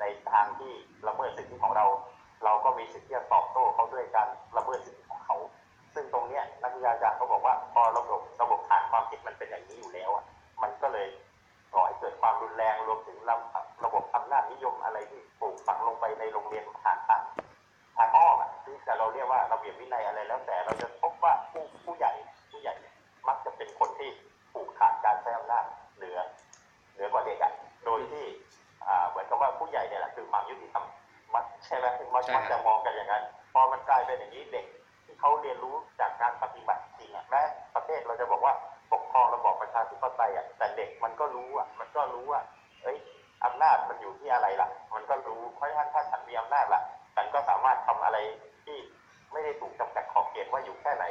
ในทางที่ละเมิดสิทธิของเราเราก็มีสิทธิจะตอบโต้เขาด้วยการละเมิดสิทธิของเขาซึ่งตรงเนี้ยนักวิชาการเขาบอกว่าพอระบบฐานความคิดมันเป็นอย่างนี้อยู่แล้วมันก็เลยก่อให้เกิดความรุนแรงรวมถึงระบบอำนาจนิยมอะไรที่ปลูกฝังลงไปในโรงเรียนผ่านทางอ้อมที่เราเรียกว่าระเบียบวินัยอะไรแล้วแต่เราจะพบว่าผู้ใหญ่มักจะเป็นคนที่ผูกขาดการใช้อำนาจเหนือกว่าเด็กโดยที่เหมือนกับว่าผู้ใหญ่เนี่ยแหละคือความยุติธรรมมักใช่ไหมมักจะมองกันอย่างนั้นพอมันกลายเป็นอย่างนี้เด็กที่เขาเรียนรู้จากการปฏิบัติจริงแม้ประเทศเราจะบอกว่าปกครองระบอบประชาธิปไตยแต่เด็กมันก็รู้ว่าอำนาจมันอยู่ที่อะไรล่ะมันก็รู้ถ้าฉันมีอำนาจล่ะฉันก็สามารถทำอะไรที่ไม่ได้ถูกจำกัดขอบเขตว่าอยู่แค่ไหน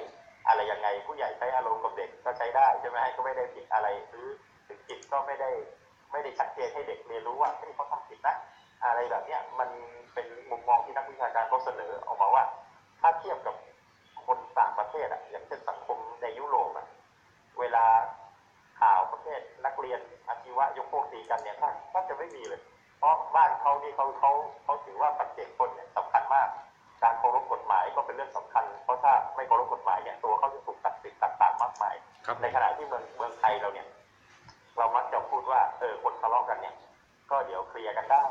อะไรยังไงผู้ใหญ่ใช้อารมณ์กับเด็กก็ใช้ได้ใช่ไหมก็ไม่ได้ผิดอะไรหรือถึงผิดก็ไม่ได้ชัดเจนให้เด็กเรียนรู้ว่าที่เขาทำผิดนะอะไรแบบนี้มันเป็นมุมมองที่นักวิชาการเขาเสนอออกมาว่าถ้าเทียบกับคนต่างประเทศอ่ะอย่างเช่นสังคมในยุโรปอ่ะเวลาข่าวประเภทนักเรียนอาชีวะยกพวกตีกันเนี่ยก็จะไม่มีเลยเพราะบ้านเขานี่เขาถือว่าปัจเจกชนเนี่ยสำคัญมากการเคารพกฎหมายก็เป็นเรื่องสำคัญเพราะถ้าไม่เคารพกฎหมายเนี่ยตัวเขาจะถูกตัดสินต่างๆมากมายในขณะที่เมืองไทยเราเนี่ยเรามักจะพูดว่าคนทะเลาะกันเนี่ยก็เดี๋ยวเคลียร์กันได้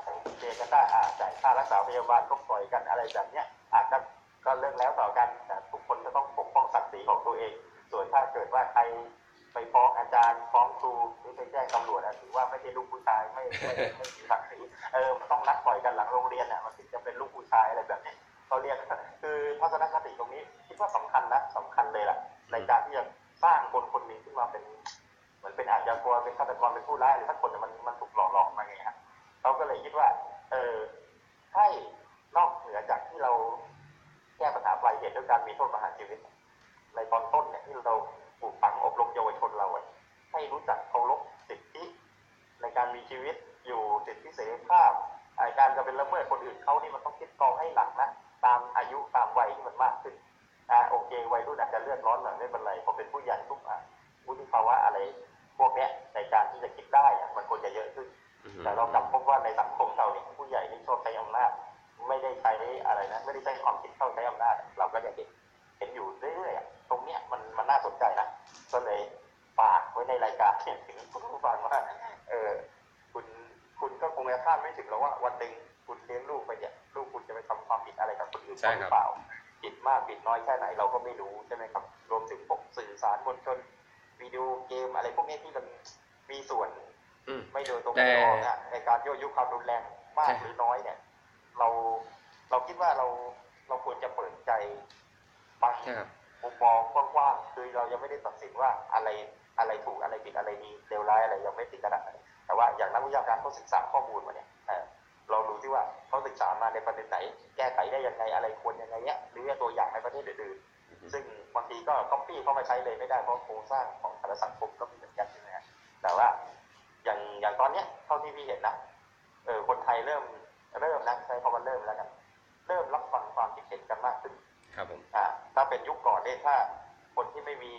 จ่ายค่ารักษาพยาบาลก็ปล่อยกันอะไรแบบเนี้ยอาจจะก็เลิกแล้วต่อกันแต่ทุกคนจะต้องปกป้องศักดิ์ศรีของตัวเองส่วนถ้าเกิดว่าใครไปฟ้องอาจารย์ฟ้องครูหรือไปแจ้งตำรวจนะถือว่าไม่ใช่ลูกผู้ชายไม่มีศักดิ์ศรีมันต้องนัดปล่อยกันหลังโรงเรียนน่ะมันถึงจะเป็นลูกผู้ชายอะไรแบบนี้เขาเรียกคือทัศนคติตรงนี้คิดว่าสำคัญเลยล่ะในการที่จะสร้างคนหนึ่งขึ้นมาเป็นเหมือนเป็นอาชญากรเป็นฆาตกรเป็นผู้ร้ายหรือถ้าคนมันถูกหลอกมาไงฮะเขาก็เลยคิดว่าให้นอกเหนือจากที่เราแก้ปัญหาปลายเหตุด้วยการมีโทษประหารชีวิตในตอนต้นเนี่ยที่เราปลูกฝังอบรมเยาวชนเราให้รู้จักเคารพสิทธิในการมีชีวิตอยู่สิทธิเสรีภาพการจะเป็นละเมิดคนอื่นเขานี่มันต้องคิดกองให้หนักนะตามอายุตามวัยที่มันมากขึ้นโอเควัยรุ่นอาจจะเลือดร้อนหน่อยไม่เป็นไรพอเป็นผู้ใหญ่ทุกวุฒิภาวะอะไรพวกนี้ในการที่จะคิดได้มันควรจะเยอะขึ้นแต่เรากลับพบว่าในสังคมเราเนี่ยผู้ใหญ่ที่ชอบใช้อำนาจไม่ได้ใช้อะไรนะไม่ได้ใช้ความคิดเข้าใช้อำนาจเราก็จะเห็นอยู่เรื่อยๆตรงเนี้ยมันน่าสนใจนะก็เลยฝากไว้ในรายการเนี่ยถึงผู้ฟังว่าคุณก็คงจะคาดไม่ถึงหรอกว่าวันหนึ่งคุณเลี้ยงลูกไปเนี่ยลูกคุณจะไปทำความผิดอะไรกับคนอื่นหรือเปล่าผิดมากผิดน้อยแค่ไหนเราก็ไม่รู้ใช่ไหมครับรวมถึงพวกสื่อสารมวลชนวิดีโอเกมอะไรพวกนี้ที่มันมีส่วนไม่โดยตรงไม่ออกนะในการยั่วยุความรุนแรงมากหรือน้อยเนี่ยเราคิดว่าเราควรจะเปิดใจฟังมุมมองกว้างๆคือเรายังไม่ได้ตัดสินว่าอะไรถูกอะไรผิดอะไรดีเลวร้ายอะไรยังไม่ติดกระดาษแต่ว่าอย่างนักวิชาการเขาศึกษาข้อมูลมาเนี่ยเรารู้ที่ว่าเขาศึกษามาในประเด็นไหนแก้ไขได้ยังไงอะไรควรยังไงเนี่ยหรือตัวอย่างในประเทศอื่นๆซึ่งบางทีก็ก๊อปปี้เข้ามาใช้เลยไม่ได้เพราะโครงสร้างของแต่ละสังคมก็มีเหมือนกันใช่ไหมครับแต่ว่าอย่างตอนนี้เท่าที่พี่เห็นนะคนไทยเริ่มนะใช้คำว่าเริ่มแล้วกันเริ่มรับฟังความคิดเห็นกันมากขึ้นครับผมถ้าเป็นยุคก่อนเนี่ยถ้าคนที่ไม่มี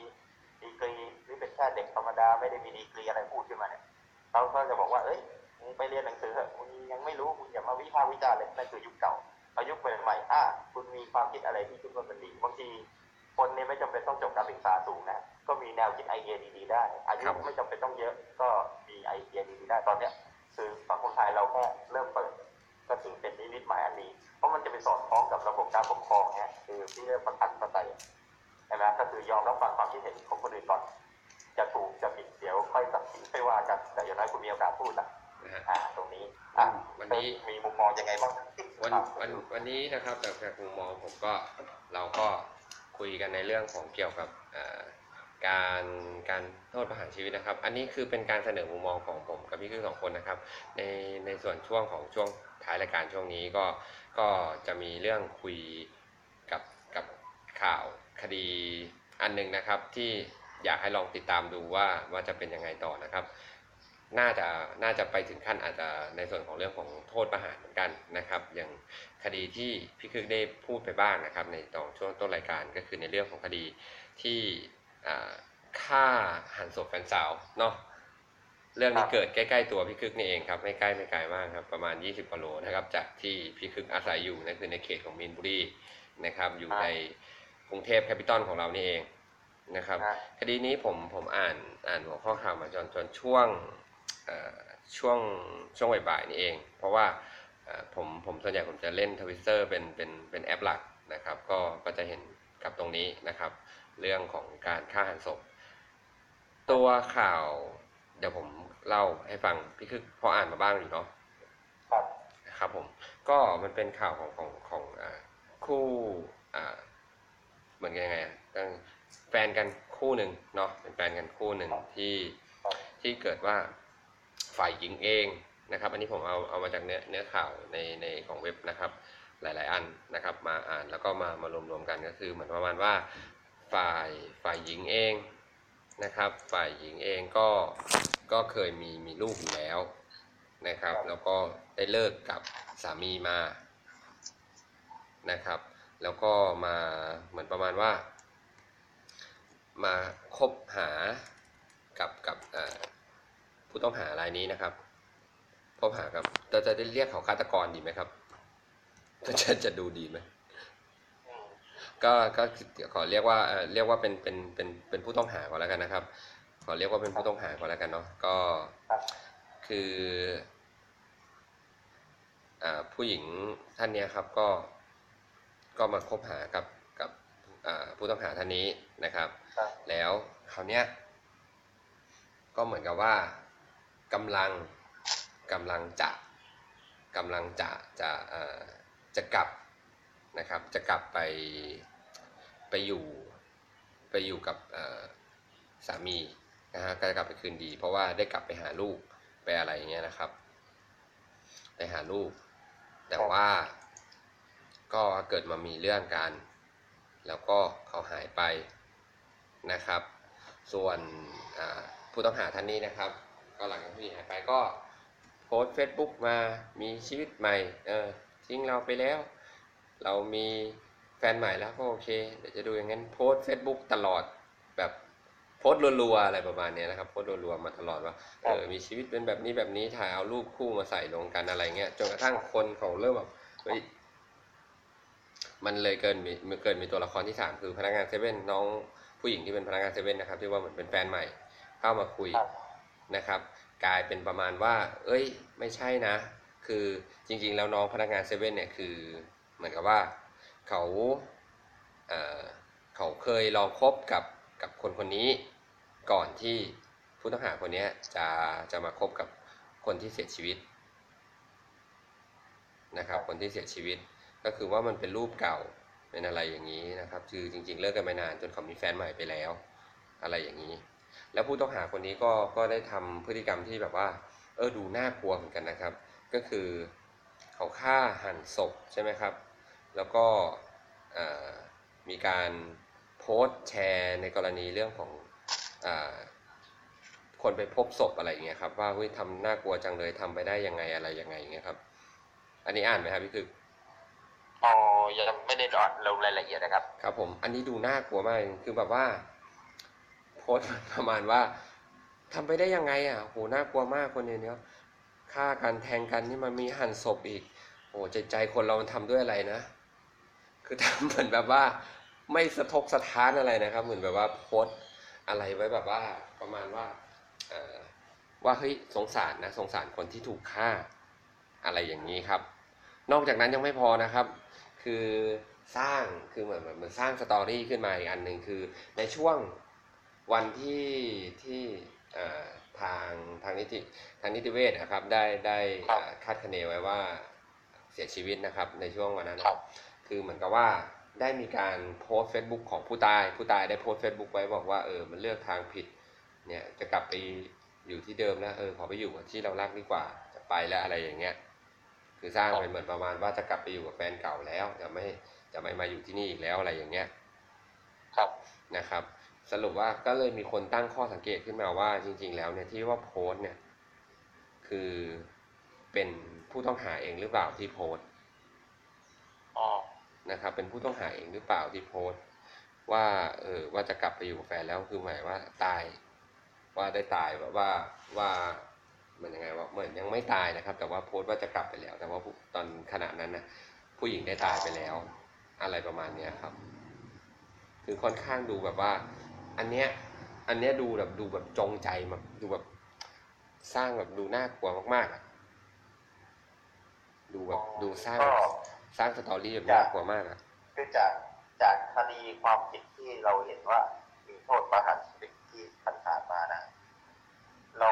ดีกรีหรือเป็นแค่เด็กธรรมดาไม่ได้มีดีกรีอะไรพูดขึ้นมาเนี่ยเขาก็จะบอกว่าเอ้ยมึงไปเรียนหนังสือเถอะมึงยังไม่รู้มึงอย่ามาวิพากษ์วิจารณ์เลยนั่นคือยุคเก่าพอยุคใหม่คุณมีความคิดอะไรที่คิดว่ามันดีบางทีคนเนี่ยไม่จำเป็นต้องจบการศึกษาสูงนะก็มีแนวคิดไอเดียดีๆได้อายุไม่จำเป็นต้องเยอะก็มีไอเดียดีๆได้ตอนเนี้ยคือสังคมไทยเราก็เริ่มเปิดก็ถือเป็นนิมิตหมายอันนี้เพราะมันจะไปสอดคล้องกับระบบการปกครองเนี่ยคือที่เรียกประชาธิปไตยใช่ไหมก็คือยอมรับฟังความคิดเห็นของคนอื่นก่อนจะถูกจะผิดเดี๋ยวค่อยตัดสินค่อยว่ากันแต่อย่างน้อยคุณมีโอกาสพูดนะตรงนี้วันนี้มีมุมมองยังไงบ้างวันนี้นะครับจากมุมมองผมก็เราก็คุยกันในเรื่องของเกี่ยวกับการโทษประหารชีวิตนะครับอันนี้คือเป็นการเสนอมุมมองของผมกับพี่คือ2คนนะครับในส่วนช่วงของช่วงท้ายรายการช่วงนี้ก็จะมีเรื่องคุยกับข่าวคดีอันนึงนะครับที่อยากให้ลองติดตามดูว่าจะเป็นยังไงต่อนะครับน่าจะไปถึงขั้นอาจจะในส่วนของเรื่องของโทษประหารเหมือนกันนะครับอย่างคดีที่พี่คึกได้พูดไปบ้างนะครับในตอนช่วงต้นรายการก็คือในเรื่องของคดีที่ฆ่าหันศพแฟนสาวเนาะเรื่องนี้เกิดใกล้ๆตัวพี่คึกนี่เองครับไม่ใกล้ไม่ไกลมากครับประมาณ20กว่าโลนะครับจากที่พี่คึกอาศัยอยู่นั่นคือในเขตของมีนบุรีนะครับอยู่ในกรุงเทพแคปิตอลของเรานี่เองนะครับคดีนี้ผมอ่านหัวข้อข่าวมาจนช่วงบ่ายๆนี่เองเพราะว่าผมส่วนใหญ่ผมจะเล่น Twitter เป็นแอปหลักนะครับก็จะเห็นกับตรงนี้นะครับเรื่องของการฆ่าหันศพตัวข่าวเดี๋ยวผมเล่าให้ฟังพี่คือพออ่านมาบ้างอยู่เนาะครับผมก็มันเป็นข่าวของคู่เหมือนกันยังไงแฟนกันคู่หนึ่งเนาะเป็นแฟนกันคู่หนึ่งที่เกิดว่าฝ่ายหญิงเองนะครับอันนี้ผมเอามาจากเนื้อข่าวในของเว็บนะครับหลายๆอันนะครับมาอ่านแล้วก็มารวมๆกันก็คือเหมือนประมาณว่า ฝ่ายหญิงเองนะครับฝ่ายหญิงเองก็เคยมีลูกอยู่แล้วนะครับแล้วก็ได้เลิกกับสามีมานะครับแล้วก็มาเหมือนประมาณว่ามาคบหากับผู้ต้องหารายนี้นะครับคบหากับเราจะได้เรียกเขาฆาตกรดีไหมครับเราจะดูดีไหมก็ขอเรียกว่าเป็นผู้ต้องหาก่อนแล้วกันนะครับขอเรียกว่าเป็นผู้ต้องหาก่อนแล้วกันเนาะก็คือผู้หญิงท่านนี้ครับก็มาคบหากับผู้ต้องหาท่านนี้นะครับแล้วคราวเนี้ยก็เหมือนกับว่ากำลังจะกลับนะครับจะกลับไปอยู่กับสามีนะฮะก็จะกลับไปคืนดีเพราะว่าได้กลับไปหาลูกไปอะไรอย่างเงี้ยนะครับไปหาลูกแต่ว่าก็เกิดมามีเรื่องกันแล้วก็เขาหายไปนะครับส่วนผู้ต้องหาท่านนี้นะครับก็หลังจากที่หายไปก็โพสต์ Facebook มามีชีวิตใหม่ทิ้งเราไปแล้วเรามีแฟนใหม่แล้วก็โอเคเดี๋ยวจะดูอย่างงั้นโพสต์ Facebook ตลอดแบบโพสต์รัวๆอะไรประมาณนี้นะครับโพสต์รัวๆมาตลอดว่ามีชีวิตเป็นแบบนี้แบบนี้ถ่ายเอารูปคู่มาใส่ลงกันอะไรเงี้ยจนกระทั่งคนเขาเริ่มแบบเฮ้ยมันเลยเกินมีตัวละครที่3คือพนักงานเซเว่นน้องผู้หญิงที่เป็นพนักงานเซเว่นนะครับที่ว่าเหมือนเป็นแฟนใหม่เข้ามาคุยนะครับกลายเป็นประมาณว่าเอ้ยไม่ใช่นะคือจริงๆแล้วน้องพนักงานเซเว่นเนี่ยคือเหมือนกับว่าเขาเคยลองคบกับคนนี้ก่อนที่ผู้ต้องหาคนนี้จะมาคบกับคนที่เสียชีวิตนะครับคนที่เสียชีวิตก็คือว่ามันเป็นรูปเก่าเป็นอะไรอย่างนี้นะครับคือจริงๆเลิกกันมานานจนเขามีแฟนใหม่ไปแล้วอะไรอย่างนี้แล้วผู้ต้องหาคนนี้ก็ได้ทำพฤติกรรมที่แบบว่าดูน่ากลัวเหมือนกันนะครับก็คือเขาฆ่าหั่นศพใช่ไหมครับแล้วก็มีการโพสต์แชร์ในกรณีเรื่องของคนไปพบศพอะไรอย่างเงี้ยครับว่าเฮ้ยทำน่ากลัวจังเลยทำไปได้ยังไงอะไรยังไงอย่างเงี้ยครับอันนี้อ่านไหมครับพี่คือยังไม่ได้อ่านลงรายละเอียดนะครับครับผมอันนี้ดูน่ากลัวมากคือแบบว่าโพสต์ประมาณว่าทำไปได้ยังไงอ่ะโหน่ากลัวมากคนเนี้ยฆ่ากันแทงกันนี่มันมีหั่นศพอีกโอ้ใจคนเรามันทำด้วยอะไรนะคือทำเหมือนแบบว่าไม่สะทกสะท้านอะไรนะครับเหมือนแบบว่าโพสอะไรไว้แบบว่าประมาณว่าเฮ้ยสงสารนะสงสารคนที่ถูกฆ่าอะไรอย่างนี้ครับนอกจากนั้นยังไม่พอนะครับคือเหมือนสร้างสตอรี่ขึ้นมาอีกอันหนึ่งคือในช่วงวันที่ทางนิติเวชนะครับได้คาดคะเนไว้ว่าเสียชีวิตนะครับในช่วงวันนั้นคือเหมือนกับว่าได้มีการโพสต์ Facebook ของผู้ตายได้โพสต์ Facebook ไว้บอกว่ามันเลือกทางผิดเนี่ยจะกลับไปอยู่ที่เดิมนะขอไปอยู่กับที่เรารักดีกว่าจะไปแล้วอะไรอย่างเงี้ยคือสร้างเป็นเหมือนประมาณว่าจะกลับไปอยู่กับแฟนเก่าแล้วจะไม่มาอยู่ที่นี่อีกแล้วอะไรอย่างเงี้ยครับนะครับสรุปว่าก็เลยมีคนตั้งข้อสังเกตขึ้นมาว่าจริงๆแล้วเนี่ยที่ว่าโพสต์เนี่ยคือเป็นผู้ต้องหาเองหรือเปล่าที่โพสต์นะครับเป็นผู้ต้องหาเองหรือเปล่าที่โพสต์ว่าว่าจะกลับไปอยู่กับแฟนแล้วคือหมายว่าตายว่าได้ตายแบบว่ามันยังไงว่าเหมือนยังไม่ตายนะครับแต่ว่าโพสต์ว่าจะกลับไปแล้วแต่ว่าตอนขณะนั้นนะผู้หญิงได้ตายไปแล้วอะไรประมาณเนี้ยครับคือค่อนข้างดูแบบว่าอันเนี้ยดูแบบจงใจแบบดูแบบสร้างแบบดูน่ากลัวมากๆอ่ะดูแบบดูสร้างสตอรี่แบบน่ากลัวมากนะคือจากคดีความผิดที่เราเห็นว่ามีโทษประหารชีวิตที่ผ่านมานะล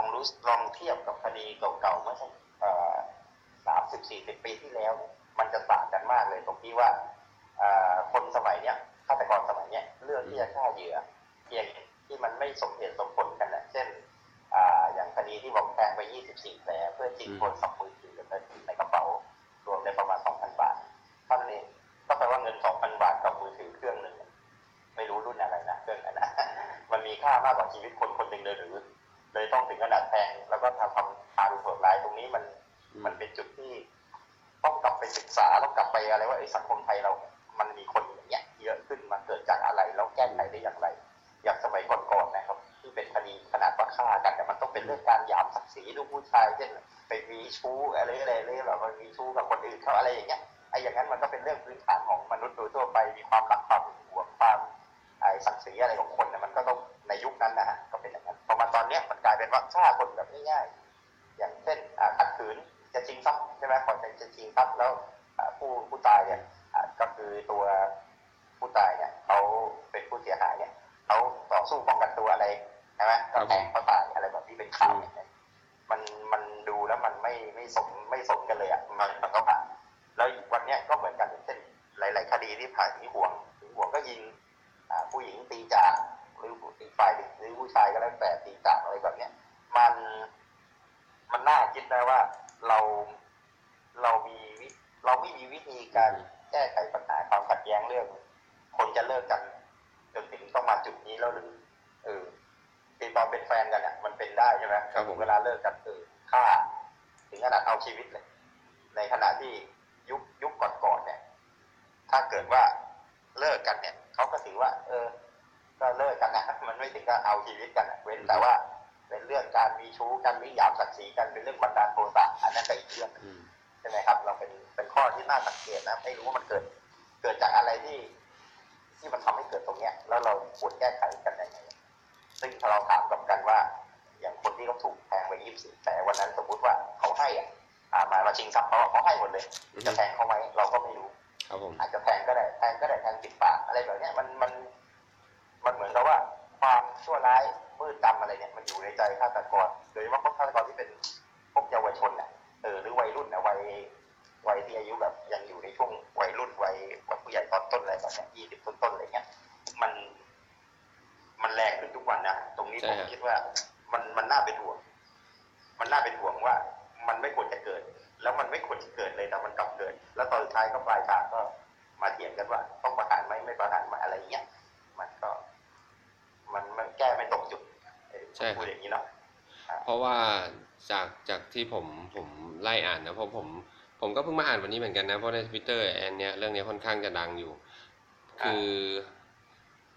องเทียบกับคดีเก่าๆเมื่อสัก30-40 ปีที่แล้วมันจะต่างกันมากเลยตรงที่ว่าคนสมัยเนี้ยฆาตกรสมัยเนี้ยเลือกที่จะฆ่าเหยื่อเพียงที่มันไม่สมเหตุสมผลกันแหละเช่นอย่างคดีที่บอกแทงไป24แผลเพื่อจี้คนสับมือถือในกระเป๋ารวมได้ประมาณ 2,000 บาทเท่านั้นเองก็แปลว่าเงิน 2,000 บาทกับมือถือเครื่องนึงไม่รู้รุ่นอะไรนะ ามากกว่าชีวิตคนคนหนึ่งเลยหรือเลยต้องถึงขนาดแทงแล้วก็ทำความทารุณโหดร้ายตรงนี้มันเป็นจุดที่ต้องกลับไปศึกษาต้องกลับไปอะไรว่าสังคมไทยเรามันมีคนอย่างเงี้ยเยอะขึ้นมาเกิดจากอะไรเราแก้ไขได้อย่างไรอย่างสมัยก่อนๆนะครับที่เป็นคดีขนาดว่าฆ่ากันแต่มันต้องเป็นเรื่องการหยามศักดิ์ศรีลูกผู้ชายเช่นไปมีชู้อะไรแบบว่ามีชู้กับคนอื่นเขาอะไรอย่างเงี้ยไอ้อย่างนั้นมันก็เป็นเรื่องพื้นฐานของมนุษย์โดยทั่วไปมีความรักความหวงความศักดิ์ศรีอะไรของคนเนี่ยมันก็ต้องในยุคนั้นนะฮะก็เป็นอย่างนั้นพอมาตอนเนี้ยมันกลายเป็นว่าฆ่าคนแบบง่ายๆอย่างเช่นขัดขืนจะจริงทรัพย์ใช่ไหมก่อนจะจริงทรัพย์แล้วผู้ตายเนี่ยก็คือตัวผู้ตายเนี่ยเขาเป็นผู้เสียหายเนี่ยเขาต่อสู้ป้องกันตัวอะไรใช่ไหมก็แทงเขาตายอะไรแบบที่เป็นข่าวเนี่ยมันดูแล้วมันไม่สมกันเลยอ่ะมันก็ผ่านแล้ววันเนี้ยก็เหมือนกันเช่นหลายๆคดีที่ผ่านหึงหวงก็ยิงผู้หญิงตีจากหรืออีกฝ่ายหรือผู้ชายก็แล้วแต่ตีจากอะไรแบบเนี้ยมันน่าคิดนะว่าเราไม่มีวิธีการแก้ไขปัญหาความขัดแย้งเรื่องคนจะเลิกกันจนถึงต้องมาจุดนี้แล้วหรือเป็นตอนเป็นแฟนกันเนี่ยมันเป็นได้ใช่ไหมครับผมเวลาเลิกกันฆ่าถึงขนาดเอาชีวิตเลยในขณะที่ยุคก่อนเนี่ยถ้าเกิดว่าเลิกกันเนี่ยเขาก็ถือว่าก็เลิกกันนะมันไม่ถึงกับเอาชีวิตกันเว้นแต่ว่าเป็นเรื่องการมีชู้กันมีหยามศักดิ์ศรีกันเป็นเรื่องบันดาลโทสะอันนั้นก็อีกเรื่องใช่ไหมครับเราเป็นข้อที่น่าสังเกตนะไม่รู้ว่ามันเกิดจากอะไรที่มันทำให้เกิดตรงเนี้ยแล้วเราควรแก้ไขกันยังไงซึ่งถ้าเราถามกับกันว่าอย่างคนที่เขาถูกแทงไป24แผลวันนั้นสมมติว่าเขาให้มาชิงทรัพย์เขาให้หมดเลยจะแทงเขาไหมเราก็ไม่รู้อาจจะแทงก็ได้แทงติดปากอะไรแบบเนี้ยมันเหมือนกับว่าความชั่วร้ายมืดดำอะไรเนี่ยมันอยู่ในใจฆาตกรโดยเฉพาะพวกฆาตกรที่เป็นพวกเยาวชนเนี่ยหรือวัยรุ่นนะวัยที่อายุแบบยังอยู่ในช่วงวัยรุ่นวัยผู้ใหญ่ตอนต้นอะไรแบบเนี้ย20ต้นๆอะไรเงี้ยมันแรงขึ้นทุกวันนะตรงนี้ผมคิดว่ามันน่าเป็นห่วงว่ามันไม่ควรจะเกิดแล้วมันไม่ควรจะเกิดเลยแต่มันกลับเกิดแล้วตอนท้ายก็ปลายทางก็มาเถียงกันว่าต้องประหารไม่ประหารอะไรเงี้ยมันก็มันแก้ไม่ตรงจุดใช่พูดอย่างนี้เนาะเพราะว่าจากที่ผมไล่อ่านนะเพราะผมก็เพิ่งมาอ่านวันนี้เหมือนกันนะเพราะใน Twitter แอนเนี่ยเรื่องนี้ค่อนข้างจะดังอยู่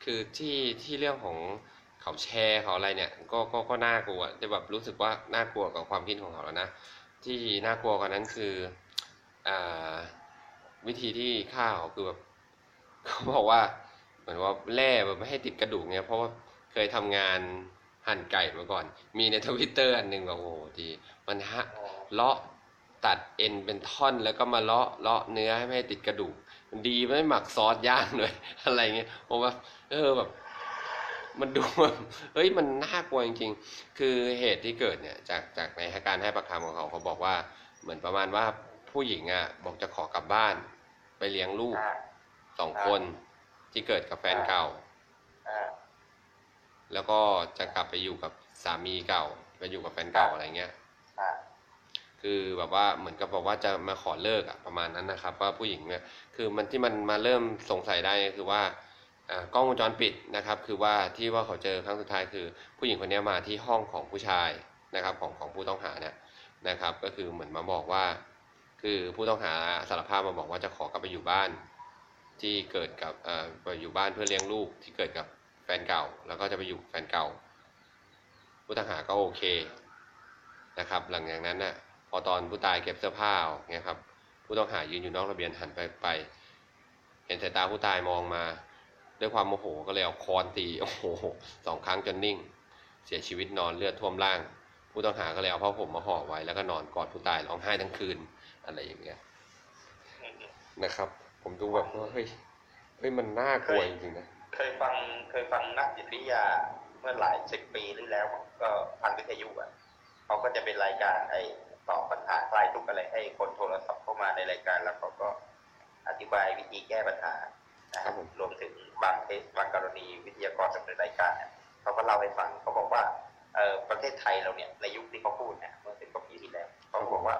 คือที่เรื่องของเขาแชร์เขาอะไรเนี่ยก็น่ากลัวจะแบบรู้สึกว่าน่ากลัวกับความคิดของเขาแล้วนะที่น่ากลัวกว่านั้นคือวิธีที่ฆ่าเขาคือแบบเขาบอกว่าเหมือนว่าแล่แบบไม่ให้ติดกระดูกเนี่ยเพราะว่าเคยทำงานหั่นไก่มาก่อนมีใน Twitter อันนึงแบบโอ้โหดีมันฮะเลาะตัดเอ็นเป็นท่อนแล้วก็มาเลาะเนื้อให้ไม่ให้ติดกระดูกมันดีไม่หมักซอสย่างเลยอะไรเงี้ยผมว่าแบบมันดูเฮ้ยมันน่ากลัวจริงๆคือเหตุที่เกิดเนี่ยจากในการให้ปากคำของเขาบอกว่าเหมือนประมาณว่าผู้หญิงอ่ะบอกจะขอกลับบ้านไปเลี้ยงลูก2คนที่เกิดกับแฟนเก่าแล้วก็จะกลับไปอยู่กับสามีเก่าไปอยู่กับแฟนเก่าอะไรเงี้ยคือแบบว่าเหมือนกับบอกว่าจะมาขอเลิกอ่ะประมาณนั้นนะครับว่าผู้หญิงเนี่ยคือมันที่มันมาเริ่มสงสัยได้คือว่ากล้องวงจรปิดนะครับคือว่าที่ว่าเขาเจอครั้งสุดท้ายคือผู้หญิงคนนี้มาที่ห้องของผู้ชายนะครับของผู้ต้องหาเนี่ยนะครับก็คือเหมือนมาบอกว่าคือผู้ต้องหาสารภาพมาบอกว่าจะขอกลับไปอยู่บ้านที่เกิดกับอยู่บ้านเพื่อเลี้ยงลูกที่เกิดกับแฟนเก่าแล้วก็จะไปอยู่แฟนเก่าผู้ต้องหาก็โอเคนะครับหลังจากนั้นน่ะพอตอนผู้ตายเก็บเสื้อผ้าเงี้ยครับผู้ต้องหายืนอยู่นอกระเบียงหันไปเห็นสายตาผู้ตายมองมาด้วยความโมโหก็เลยเอาค้อนตีโอ้โห2ครั้งจนนิ่งเสียชีวิตนอนเลือดท่วมร่างผู้ต้องหาก็เลยเอาผ้าห่มมาห่อไว้แล้วก็นอนกอดผู้ตายร้องไห้ทั้งคืนอะไรอย่างเงี้ยนะครับผมดูแบบว่าเฮ้ยมันน่ากลัวจริงๆนะเคยฟังนักจิตวิทยาเมื่อหลาย10ปีที่แล้วก็ทางวิทยุอ่ะเขาก็จะเป็นรายการไอ้ตอบปัญหาคลายทุกข์อะไรให้คนโทรศัพท์เข้ามาในรายการแล้วเขาก็อธิบายวิธีแก้ปัญหานะครับรวมถึงบางกรณีวิทยากรจากรายการเขาก็เล่าให้ฟังเขาบอกว่าประเทศไทยเราเนี่ยในยุคที่เขาพูดเนี่ยเมื่อ10กว่าปีที่แล้วเขาบอกว่า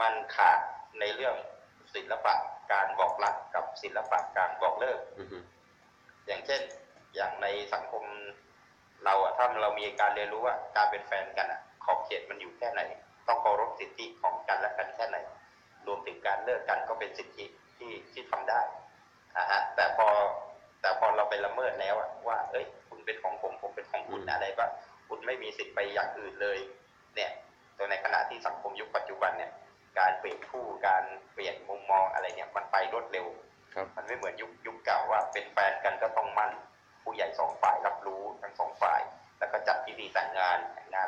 มันขาดในเรื่องศิลปะการบอกรักกับศิลปะการบอกเลิกอย่างเช่น อย่างในสังคมเราอะถ้าเรามีการเรียนรู้ว่าการเป็นแฟนกันอะขอบเขตมันอยู่แค่ไหนต้องเคารพสิทธิของกันและกันแค่ไหนรวมถึงการเลิกกันก็เป็นสิทธิที่ทำได้นะฮะแต่พอเราไปละเมิดแล้วว่าเอ้ยคุณเป็นของผมผมเป็นของคุณอะไรก็คุณไม่มีสิทธิ์ไปอย่างอื่นเลยเนี่ยตัวในขณะที่สังคมยุคปัจจุบันเนี่ยการเปลี่ยนคู่การเปลี่ยนมุมมองอะไรเนี่ยมันไปรวดเร็วมันไม่เหมือนยุคเก่าว่าเป็นแฟนกันก็ต้องมั่นผู้ใหญ่2ฝ่ายรับรู้ทั้ง2ฝ่ายแล้วก็จัดพิธีแต่งงาน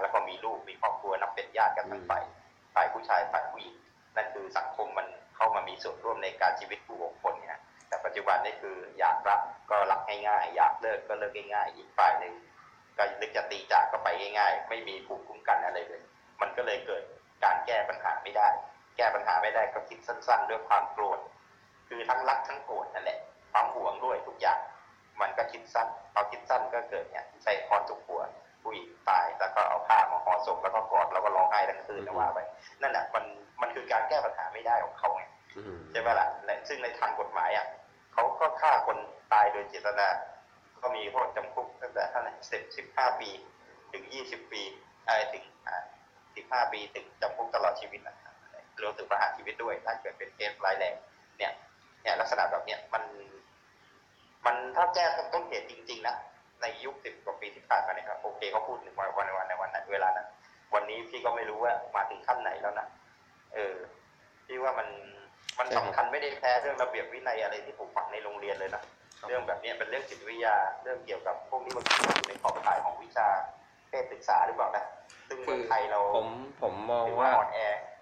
แล้วก็มีลูกมีครอบครัวนับเป็นญาติกันทั้งฝ่ายผู้ชายฝ่ายผู้หญิงนั่นคือสังคมมันเข้ามามีส่วนร่วมในการชีวิตผู้คนเนี่ยแต่ปัจจุบันนี่คืออยากรักก็รักง่ายๆอยากเลิกก็เลิกง่ายๆอีกฝ่ายนึงก็นึกจะตีจากก็ไปง่ายๆไม่มีภูมิคุ้มกันอะไรเลยมันก็เลยเกิดการแก้ปัญหาไม่ได้ก็คิดสั้นๆด้วยความโกรธคือทั้งรักทั้งโกรธนั่นแหละความหวงด้วยทุกอย่างมันก็คิดสั้นพอคิดสั้นก็เกิดเนี่ยใจคอตกหัวผู้หญิงตายแล้วก็เอาผ้ามาห่อศพแล้วก็กอดแล้วก็ร้องไห้ทั้งคืนแล้วว่าไปนั่นแหละมันคือการแก้ปัญหาไม่ได้ของเขาไงใช่ไหมล่ะซึ่งในทางกฎหมายอ่ะเขาก็ฆ่าคนตายโดยเจตนาก็มีโทษจำคุกตั้งแต่เท่าไหร่15 ปีถึง20 ปีถึง15 ปีถึงจำคุกตลอดชีวิตนะรวมถึงประหารชีวิตด้วยถ้าเกิดเป็นเคสร้ายแรงเนี่ยลักษณะแบบเนี้ยมันถ้าแก้ต้นเหตุจริงๆนะในยุค10 กว่าปีที่ผ่านมาเนี่ยครับโอเคเขาพูดถึงวันในวันนั้นเวลานั้นวันนี้พี่ก็ไม่รู้ว่ามาถึงขั้นไหนแล้วนะพี่ว่ามันสำคัญไม่ได้แพ้เรื่องระเบียบวินัยอะไรที่ปลูกฝังในโรงเรียนเลยนะเรื่องแบบนี้เป็นเรื่องจิตวิทยาเรื่องเกี่ยวกับพวกนี้มันอยู่ในขอบข่ายของวิชาเพศศึกษาหรือเปล่านะซึ่งเมืองไทยเราผมมองว่าอ่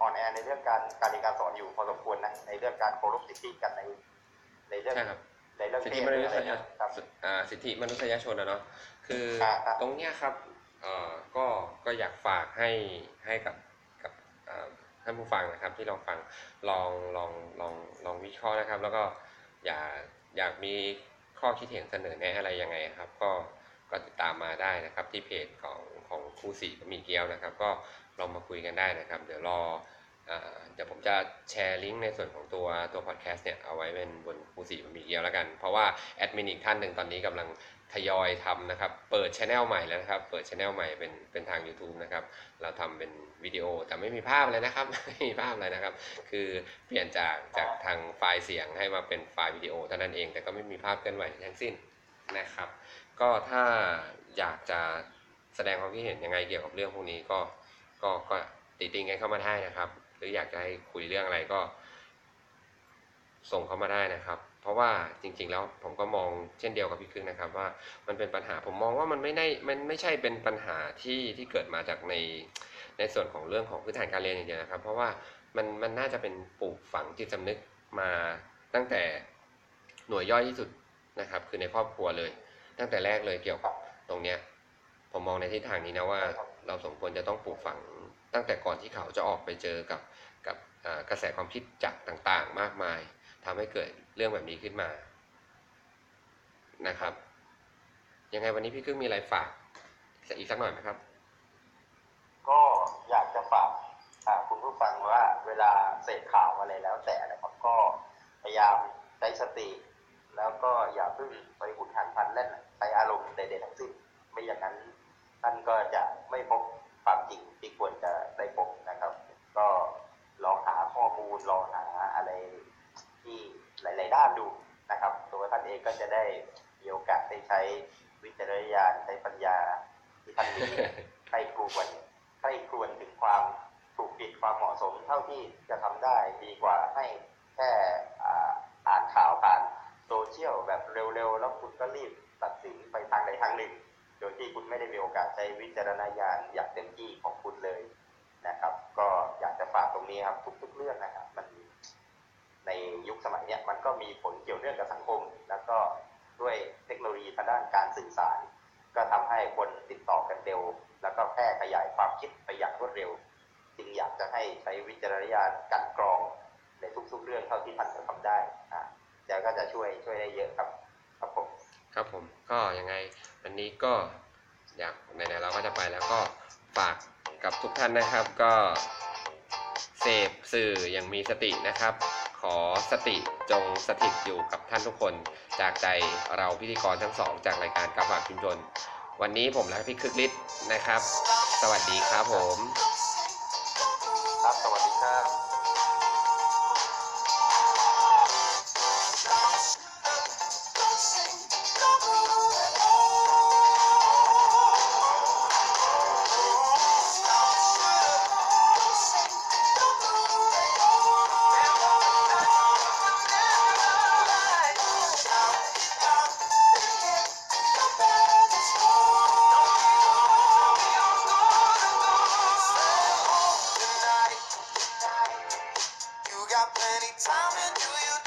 อนแอในเรื่องการเรียนการสอนอยู่พอสมควรนะในเรื่องการเคารพสิทธิกันในเรื่องสิทธิมนุษยชนนะเนาะคือตรงเนี้ยครับก็อยากฝากให้กับท่านผู้ฟังนะครับที่ลองฟังลองวิเคราะห์นะครับแล้วก็อยากมีข้อคิดเห็นเสนอแนะอะไรยังไงครับก็ติดตามมาได้นะครับที่เพจของครูศรีบะหมี่เกี๊ยวนะครับก็ลองมาคุยกันได้นะครับเดี๋ยวรอเดี๋ยวผมจะแชร์ลิงก์ในส่วนของตัวพอดแคสต์เนี่ยเอาไว้เป็นบนครูศรีบะหมี่เกี๊ยวแล้วกันเพราะว่าแอดมินอีกท่านหนึ่งตอนนี้กำลังทยอยทำนะครับเปิด channel ใหม่แล้วนะครับเปิด channel ใหม่เป็นทาง YouTube นะครับเราทำเป็นวิดีโอแต่ไม่มีภาพเลยนะครับไม่มีภาพเลยนะครับคือเปลี่ยนจากทางไฟล์เสียงให้มาเป็นไฟล์วิดีโอเท่านั้นเองแต่ก็ไม่มีภาพกันไว้ทั้งสิ้นนะครับก็ถ้าอยากจะแสดงความคิดเห็นยังไงเกี่ยวกับเรื่องพวกนี้ก็ติดติงกันเข้ามาได้นะครับหรืออยากจะให้คุยเรื่องอะไรก็ส่งเข้ามาได้นะครับเพราะว่าจริงๆแล้วผมก็มองเช่นเดียวกับพี่ครึ่งนะครับว่ามันเป็นปัญหาผมมองว่ามันไม่ใช่เป็นปัญหาที่เกิดมาจากในส่วนของเรื่องของพื้นฐานการเรียนอย่างเดียวนะครับเพราะว่ามันน่าจะเป็นปลูกฝังจิตสำนึกมาตั้งแต่หน่วยย่อยที่สุดนะครับคือในครอบครัวเลยตั้งแต่แรกเลยเกี่ยวกับตรงเนี้ยผมมองในทิศทางนี้นะว่าเราสมควรจะต้องปลูกฝังตั้งแต่ก่อนที่เขาจะออกไปเจอกับกระแสความคิดจากต่างๆมากมายทำให้เกิดเรื่องแบบนี้ขึ้นมานะครับยังไงวันนี้พี่กึ้งมีอะไรฝากอีกสักหน่อยไหมครับก็อยากจะฝากคุณผู้ฟังว่าเวลาเสพข่าวอะไรแล้วแต่นะครับก็พยายามใช้สติแล้วก็อย่าเพิ่งไปหุนหันพลันแล่นใช้อารมณ์ใดๆทั้งสิ้นไม่อย่างนั้นท่านก็จะไม่พบความจริงที่ควรจะได้พบนะครับก็ลองหาข้อมูลลองหาอะไรที่หลายๆด้านดูนะครับตัวท่านเองก็จะได้มีโอกาสได้ใช้วิจารณญาณใช้ปัญญาที่ท่านมีใครควรถึงความถูกผิดความเหมาะสมเท่าที่จะทำได้ดีกว่าให้แค่อ่านข่าวผ่านโซเชียลแบบเร็วๆแล้วคุณก็รีบตัดสินไปทางใดทางหนึ่งโดยที่คุณไม่ได้มีโอกาสใช้วิจารณญาณอย่างเต็มที่ของคุณเลยนะครับก็อยากจะฝากตรงนี้ครับทุกๆเรื่องนะครับมันในยุคสมัยเนี้ยมันก็มีผลเกี่ยวเนื่องกับสังคมแล้วก็ด้วยเทคโนโลยีทางด้านการสื่อสารก็ทำให้คนติดต่อกันเร็วแล้วก็แพร่ขยายความคิดไปอย่างรวดเร็วจึงอยากจะให้ใช้วิจารณญาณกลั่นกรองในทุกๆเรื่องเท่าที่ท่านจะทำได้นะแต่ก็จะช่วยได้เยอะครับครับผมก็ยังไงวันนี้ก็อยากไหนๆเราก็จะไปแล้วก็ฝากกับทุกท่านนะครับก็เสพสื่ออย่างมีสตินะครับ ขอสติจงสถิตอยู่กับท่านทุกคนจากใจเราพิธีกรทั้งสองจากรายการกาฝากชุมชนวันนี้ผมและพี่คึกฤทธิ์นะครับสวัสดีครับผมครับสวัสดีครับTime and do you